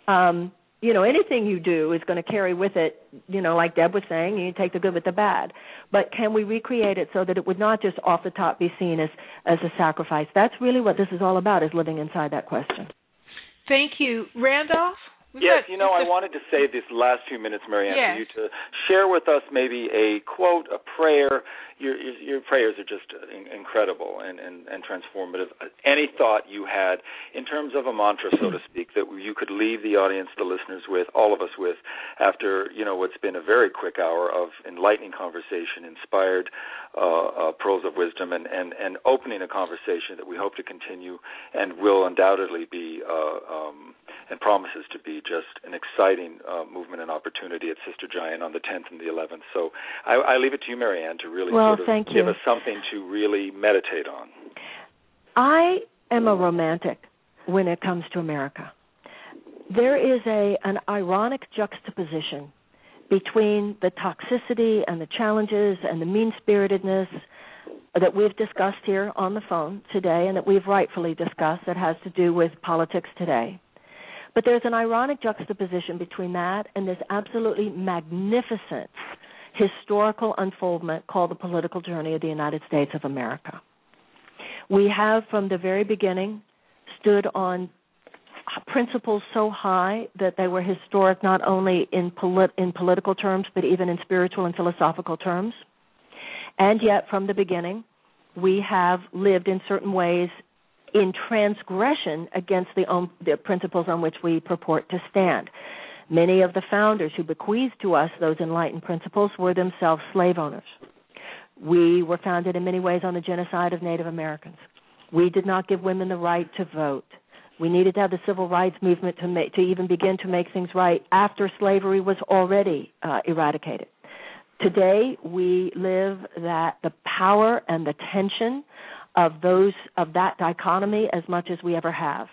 Um, you know, anything you do is going to carry with it, you know, like Deb was saying, you take the good with the bad. But can we recreate it so that it would not just off the top be seen as, as a sacrifice? That's really what this is all about, is living inside that question. Thank you. Randolph? Yes, you know, I wanted to save these last few minutes, Marianne, yes. for you to share with us maybe a quote, a prayer. Your, your, your prayers are just incredible and, and, and transformative. Any thought you had in terms of a mantra, so to speak, that you could leave the audience, the listeners with, all of us with, after, you know, what's been a very quick hour of enlightening conversation, inspired uh, uh, pearls of wisdom, and, and, and opening a conversation that we hope to continue and will undoubtedly be uh, um, and promises to be just an exciting uh, movement and opportunity at Sister Giant on the tenth and the eleventh. So I, I leave it to you, Marianne, to really well, sort of give us something to really meditate on. I am a romantic when it comes to America. There is a an ironic juxtaposition between the toxicity and the challenges and the mean-spiritedness that we've discussed here on the phone today and that we've rightfully discussed that has to do with politics today. But there's an ironic juxtaposition between that and this absolutely magnificent historical unfoldment called the political journey of the United States of America. We have, from the very beginning, stood on principles so high that they were historic not only in, polit- in political terms but even in spiritual and philosophical terms. And yet, from the beginning, we have lived in certain ways in transgression against the, own, the principles on which we purport to stand. Many of the founders who bequeathed to us those enlightened principles were themselves slave owners. We were founded in many ways on the genocide of Native Americans. We did not give women the right to vote. We needed to have the civil rights movement to, make, to even begin to make things right after slavery was already uh, eradicated. Today, we live that the power and the tension of those of that dichotomy as much as we ever have.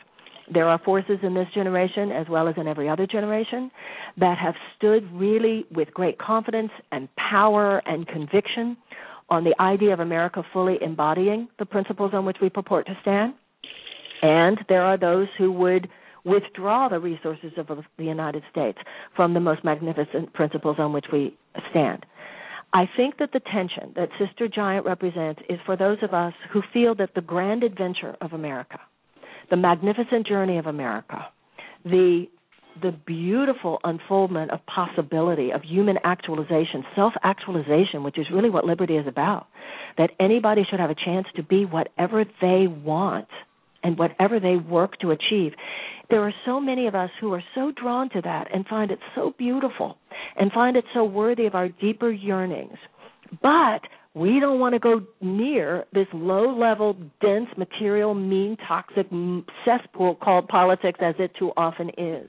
There are forces in this generation, as well as in every other generation, that have stood really with great confidence and power and conviction on the idea of America fully embodying the principles on which we purport to stand. And there are those who would withdraw the resources of the United States from the most magnificent principles on which we stand. I think that the tension that Sister Giant represents is for those of us who feel that the grand adventure of America, the magnificent journey of America, the the beautiful unfoldment of possibility, of human actualization, self-actualization, which is really what liberty is about, that anybody should have a chance to be whatever they want and whatever they work to achieve. There are so many of us who are so drawn to that and find it so beautiful and find it so worthy of our deeper yearnings. But we don't want to go near this low-level, dense, material, mean, toxic cesspool called politics, as it too often is.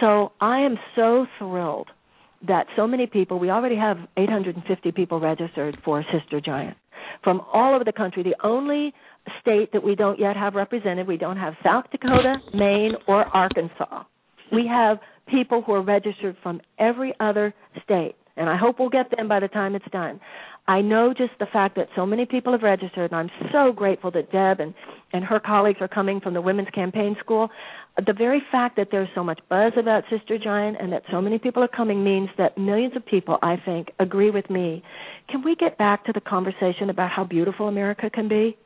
So I am so thrilled that so many people, we already have eight hundred fifty people registered for Sister Giant from all over the country. The only state that we don't yet have represented, we don't have South Dakota, Maine, or Arkansas. We have people who are registered from every other state, and I hope we'll get them by the time it's done. I know just the fact that so many people have registered, and I'm so grateful that Deb and, and her colleagues are coming from the Women's Campaign School. The very fact that there's so much buzz about Sister Giant and that so many people are coming means that millions of people, I think, agree with me. Can we get back to the conversation about how beautiful America can be?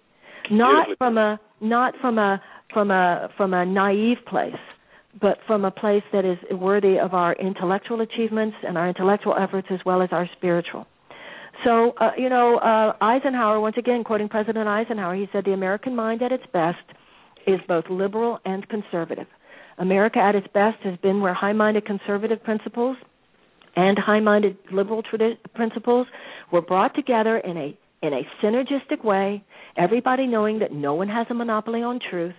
Not from a not from a from a from a naive place, but from a place that is worthy of our intellectual achievements and our intellectual efforts as well as our spiritual. So, uh, you know, uh, Eisenhower, once again, quoting President Eisenhower, he said, "The American mind at its best is both liberal and conservative. America at its best has been where high-minded conservative principles and high-minded liberal tradi- principles were brought together in a in a synergistic way, everybody knowing that no one has a monopoly on truth,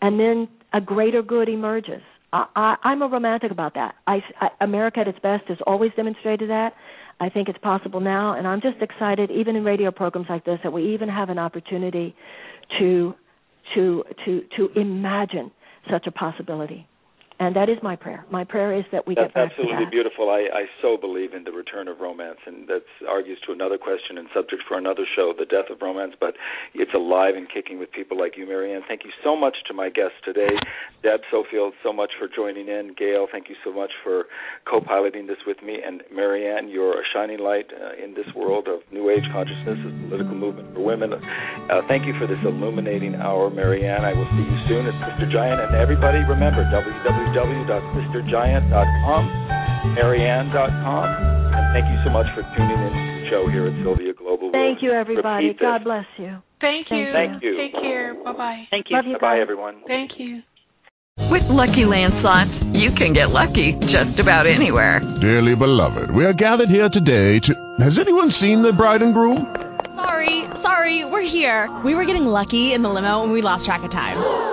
and then a greater good emerges. I, I, I'm a romantic about that. I, I, America at its best has always demonstrated that. I think it's possible now, and I'm just excited, even in radio programs like this, that we even have an opportunity to to to to imagine such a possibility. And that is my prayer. My prayer is that we that's get back to that. That's absolutely beautiful. I, I so believe in the return of romance, and that argues to another question and subject for another show, the death of romance, but it's alive and kicking with people like you, Marianne. Thank you so much to my guests today, Deb Sofield, so much for joining in. Gail, thank you so much for co-piloting this with me. And Marianne, you're a shining light uh, in this world of New Age consciousness and political movement for women. Uh, thank you for this illuminating hour, Marianne. I will see you soon at Sister Giant. And everybody, remember, w w w dot w w w dot sister giant dot com, marianne dot com, and thank you so much for tuning in to the show here at Sylvia Global. Thank you, everybody. God bless you. Thank you. Thank you. Take care. Bye-bye. Thank you. Bye-bye, everyone. Thank you. With Lucky Land Slots, you can get lucky just about anywhere. Dearly beloved, we are gathered here today to... Has anyone seen the bride and groom? Sorry, sorry, we're here. We were getting lucky in the limo and we lost track of time.